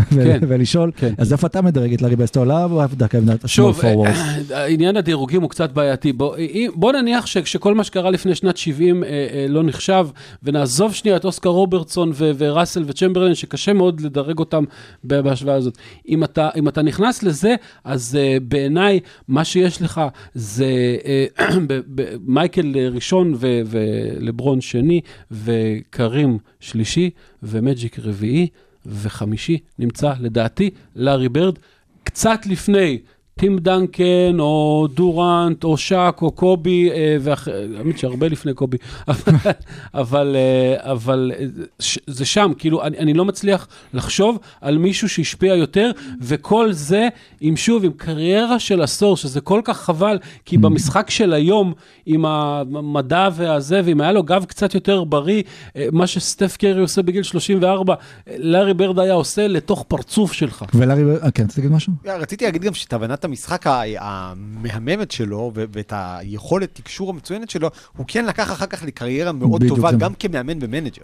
ולשאול, אז איפה אתה מדרג את לארי בירד? אתה עולה או דווקא עמדת השמאל פורוורד? עניין הדירוגים הוא קצת בעייתי. בוא נניח שכל מה שקרה לפני שנת שבעים לא נחשב, ונעזוב שנייה את אוסקר רוברטסון וראסל וצ'מברלין, שקשה מאוד לדרג אותם בהשוואה הזאת. אם אתה, אם אתה נכנס לזה, אז בעיניי מה שיש לך זה מייקל ראשון ולברון שני, וקרים שלישי, ומג'יק רביעי, וחמישי נמצא לדעתי לארי בירד, קצת לפני טים דנקן, או דורנט, או שק, או קובי, ואמת שהרבה לפני קובי, אבל זה שם, כאילו אני לא מצליח לחשוב על מישהו שהשפיע יותר, וכל זה, אם שוב, עם קריירה של עשור, שזה כל כך חבל, כי במשחק של היום, עם המדע והזה, ואם היה לו גב קצת יותר בריא, מה שסטף קרי עושה בגיל שלושים וארבע, לארי בירד היה עושה לתוך פרצוף שלך. ולארי בירד, כן, תגיד משהו? רציתי להגיד גם שתוונת המשחק המהממת שלו ואת היכולת תקשור המצוינת שלו, הוא כן לקח אחר כך לקריירה מאוד טובה, גם כמאמן ומנג'ר.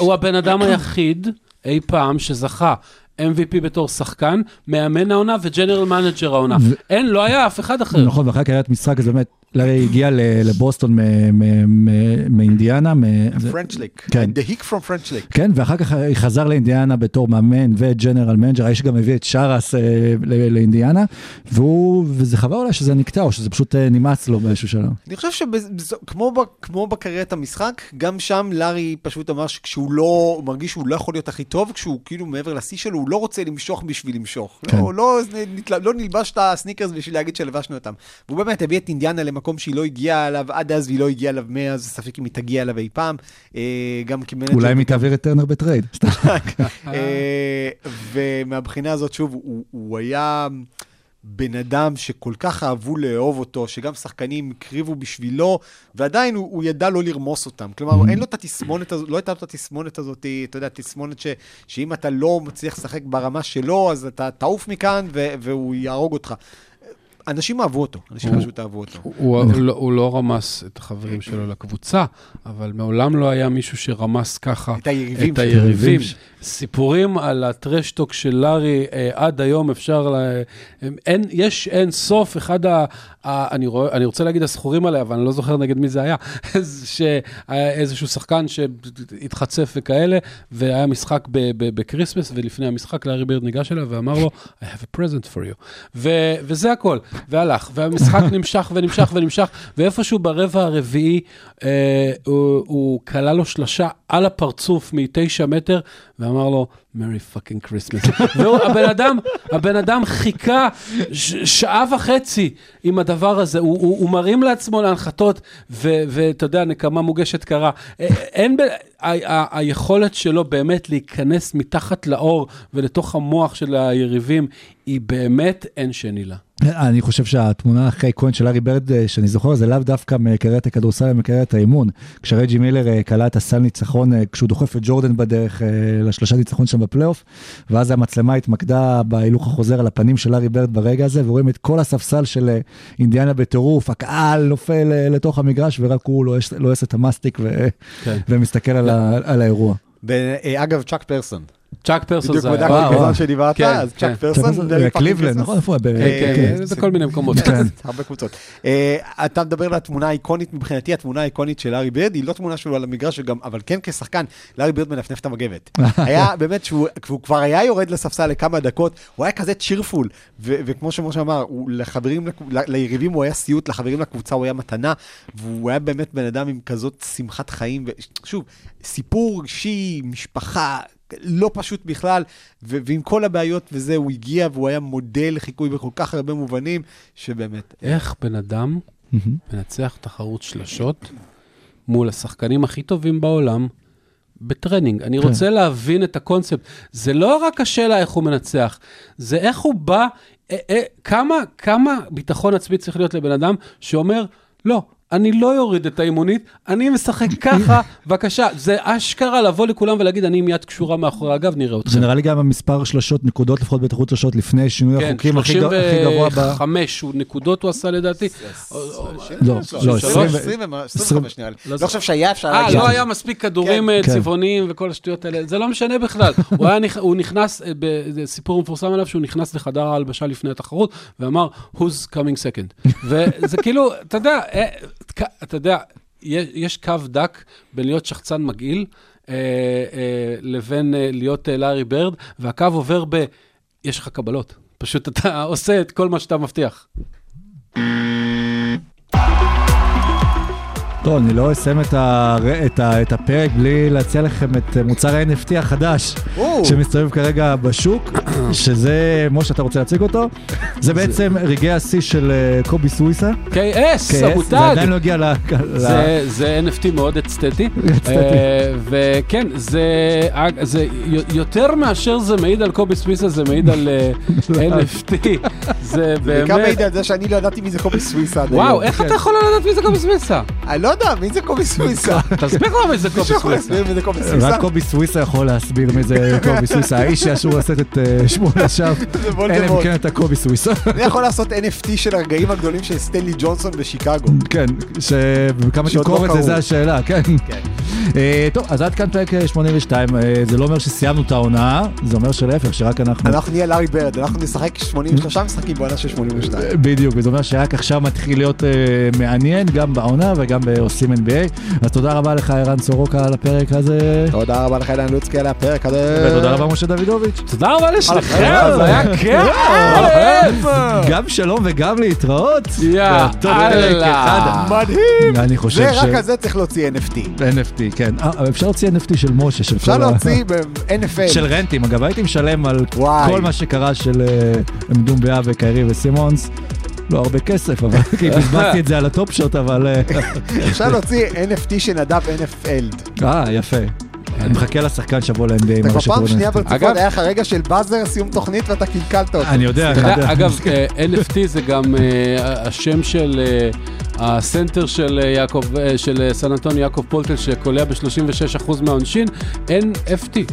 הוא הבן אדם היחיד אי פעם שזכה אם וי פי בתור שחקן, מאמן העונה וג'נרל מנג'ר העונה. אין, לא היה אף אחד אחר. נכון, ואחרי קריית משחק, אז באמת, לארי הגיע לבוסטון מאינדיאנה. פרנץ' ליג. The Hick from French League. כן, ואחר כך חזר לאינדיאנה בתור מאמן וג'נרל מנג'ר, האיש גם הביא את שרס לאינדיאנה, וזה חבל אולי שזה נקטע, או שזה פשוט נמאס לו באיזשהו שלב. אני חושב שכמו בקריית המשחק, גם שם לארי פשוט אמר שכשהוא לא מרגיש שהוא לא יכול להיות הכי טוב, כשהוא כאילו מעבר לשיא שלו, לא רוצה למשוך בשביל למשוך. לא נלבש את הסניקרס בשביל להגיד שלבשנו אותם. והוא באמת הביא את אינדיאנה למקום שהיא לא הגיעה אליו עד אז, והיא לא הגיעה אליו מאה, אז ספק אם היא תגיע אליו אי פעם. אולי אם היא תעביר את טרנר בטרייד. ומהבחינה הזאת, שוב, הוא היה בן אדם שכל כך אהבו לאהוב אותו, שגם שחקנים הקריבו בשבילו, ועדיין הוא, הוא ידע לא לרמוס אותם. כלומר, אין לו את התסמונת הזאת, לא הייתה לו את התסמונת הזאת, אתה יודע, תסמונת ש, שאם אתה לא מצליח לשחק ברמה שלו, אז אתה תעוף מכאן ו, והוא יהרוג אותך. אנשים אהבו אותו, אנשים פשוט אהבו אותו. הוא לא רמס את החברים שלו לקבוצה, אבל מעולם לא היה מישהו שרמס ככה את היריבים. סיפורים על הטרשטוק של לארי עד היום אפשר, יש אין סוף, אחד ה... אני רוצה להגיד הסחורים עליה, אבל אני לא זוכר נגד מי זה היה, איזשהו שחקן שהתחצף וכאלה, והיה משחק בקריסמס, ולפני המשחק לארי בירד ניגש אליו ואמר לו, I have a present for you. וזה הכל. והלך, והמשחק נמשך ונמשך ונמשך, ואיפשהו ברבע הרביעי אה, הוא, הוא קלה לו שלשה על הפרצוף מתשע מטר, ואמר לו, Merry fucking Christmas. והבן אדם, הבן אדם חיכה ש- שעה וחצי עם הדבר הזה, הוא, הוא, הוא מרים לעצמו להנחתות, ואתה יודע, נקמה מוגשת קרה. אין בין... היכולת שלו באמת להיכנס מתחת לאור ולתוך המוח של היריבים, היא באמת אין שני לה. אני חושב שהתמונה הכי כהן של לארי בירד שאני זוכר, זה לאו דווקא מקריית הכדורסל, מקריית האימון. כשרג'י מילר קלע את הסל ניצחון, כשהוא דוחף את ג'ורדן בדרך לשלושה ניצחון שם בפלייאוף, ואז המצלמה התמקדה בהילוך החוזר על הפנים של לארי בירד ברגע הזה, ורואים את כל הספסל של אינדיאנה בטירוף, הקהל נופל לתוך המגרש, ורק הוא לועס את המסטיק ומסתכל על על האירוע. אגב, צ'אק פרסון. צ'אק פרסון זה... בדיוק בדקת בזמן שדיברת, אז צ'אק פרסון... קליבלנד, נכון? כן, זה כל מיני מקומות. הרבה קבוצות. אתה מדבר על התמונה האיקונית, מבחינתי התמונה האיקונית של לארי בירד, היא לא תמונה שלו על המגרש, אבל כן כשחקן, לארי בירד מנפנף את המגבת. היה באמת שהוא כבר היה יורד לספסל לכמה דקות, הוא היה כזה צ'ירפול, וכמו שמשה אמר, לחברים, ליריבים הוא היה סיוט, לחברים לקבוצה הוא היה מתנה, והוא היה באמת בן אדם עם כזאת שמחת חיים, ושוב, סיפור אישי, משפחה, לא פשוט בכלל, ו- ועם כל הבעיות וזה, הוא הגיע והוא היה מודל חיקוי בכל כך הרבה מובנים, שבאמת... איך בן אדם מנצח תחרות שלשות מול השחקנים הכי טובים בעולם, בטרנינג. אני רוצה להבין את הקונספט. זה לא רק השאלה איך הוא מנצח, זה איך הוא בא, א- א- כמה, כמה ביטחון עצמי צריך להיות לבן אדם שאומר, לא, אני לא יוריד את האימונית, אני משחק ככה, בבקשה, זה אשכרה לבוא לכולם ולהגיד, אני עם יד קשורה מאחורי הגב, נראה אותך. זה נראה לי גם המספר שלשות נקודות, לפחות בטחות שלשות, לפני שינוי החוקים הכי גרוע. כן, שלושים וחמש נקודות הוא עשה לדעתי. לא, לא, עשרים וחמש נראה לי. לא חושב שהיה אפשר להגיד. לא היה מספיק כדורים צבעוניים וכל השטויות האלה, זה לא משנה בכלל. הוא נכנס, סיפור מפורסם עליו, שהוא נכנס לחדר ההלבשה לפני התחרות, ואמר, "Who's coming second?" וזה כאילו, תדע, אתה יודע, יש קו דק בין להיות שחצן מגעיל לבין להיות לארי ברד, והקו עובר ב... יש לך קבלות. פשוט אתה עושה את כל מה שאתה מבטיח. טוב, אני לא אסיים את, ה... את, ה... את הפרק בלי להציע לכם את מוצר ה-אן אף טי החדש שמסתובב כרגע בשוק, שזה, משה, אתה רוצה להציג אותו? זה בעצם רגעי ה-C של קובי סוויסה. K S, סבוטג. זה עדיין לא הגיע ל... זה, זה אן אף טי מאוד אצטטי. וכן, זה... זה יותר מאשר זה מעיד על קובי סוויסה, זה מעיד על אן אף טי. זה באמת... זה מעיד על זה שאני לא ידעתי מי זה קובי סוויסה. וואו, איך אתה יכול לדעת מי זה קובי סוויסה? אני לא יודע, מי זה קובי סוויסה? תסביר לו מי זה קובי סוויסה. רק קובי סוויסה יכול להסביר מי זה קובי סוויסה. האיש שאשור לעשות את שמול השאר, אין להם כן את הקובי סוויסה. אני יכול לעשות אן אף טי של הרגעים הגדולים של סטנלי ג'ונסון בשיקגו. כן, שבכמה שקורת זה, זה השאלה, כן. טוב, אז עד כאן פרק שמונים ושתיים. זה לא אומר שסיימנו את העונה, זה אומר שלהפך, שרק אנחנו... אנחנו נהיה לארי ברד, אנחנו נשחק שמונים ושלוש משחקים בעונה של שמונים ושתיים. בדיוק, וזה אומר שרק עכשיו מתחיל להיות מעניין, גם בעונה וגם בעושים אן בי איי. אז תודה רבה לך, ערן סורוקה, על הפרק הזה. תודה רבה לך, אילן לוצקי, על הפרק הזה. ותודה רבה, משה דוידוביץ'. תודה רבה לשלכם, זה היה כיף. גם שלום וגם להתראות. יאללה. מדהים. ורק הזה צריך להוציא אן אף טי. אן אף טי. כן, אפשר להוציא אן אף טי של משה, של אפשר להוציא ב-אן אף אל. של רנטים, אגב, הייתי משלם על כל מה שקרה של דומביה וקיירי וסימונס. לא הרבה כסף, אבל כי בזבזתי את זה על הטופ שוט, אבל... אפשר להוציא אן אף טי שנדב אן אף אל. אה, יפה. אני מחכה לשחקן שבוא ל-אן בי איי. אתה כבר פעם שנייה ברציפות, היה לך רגע של באזר, סיום תוכנית ואתה קלקלת אותו. אני יודע, אני יודע. אגב, אן אף טי זה גם השם של... הסנטר של יעקב, של סן אנטון יעקב פולטל, שקולע ב-שלושים ושש אחוז מהעונשין, אן אף טי.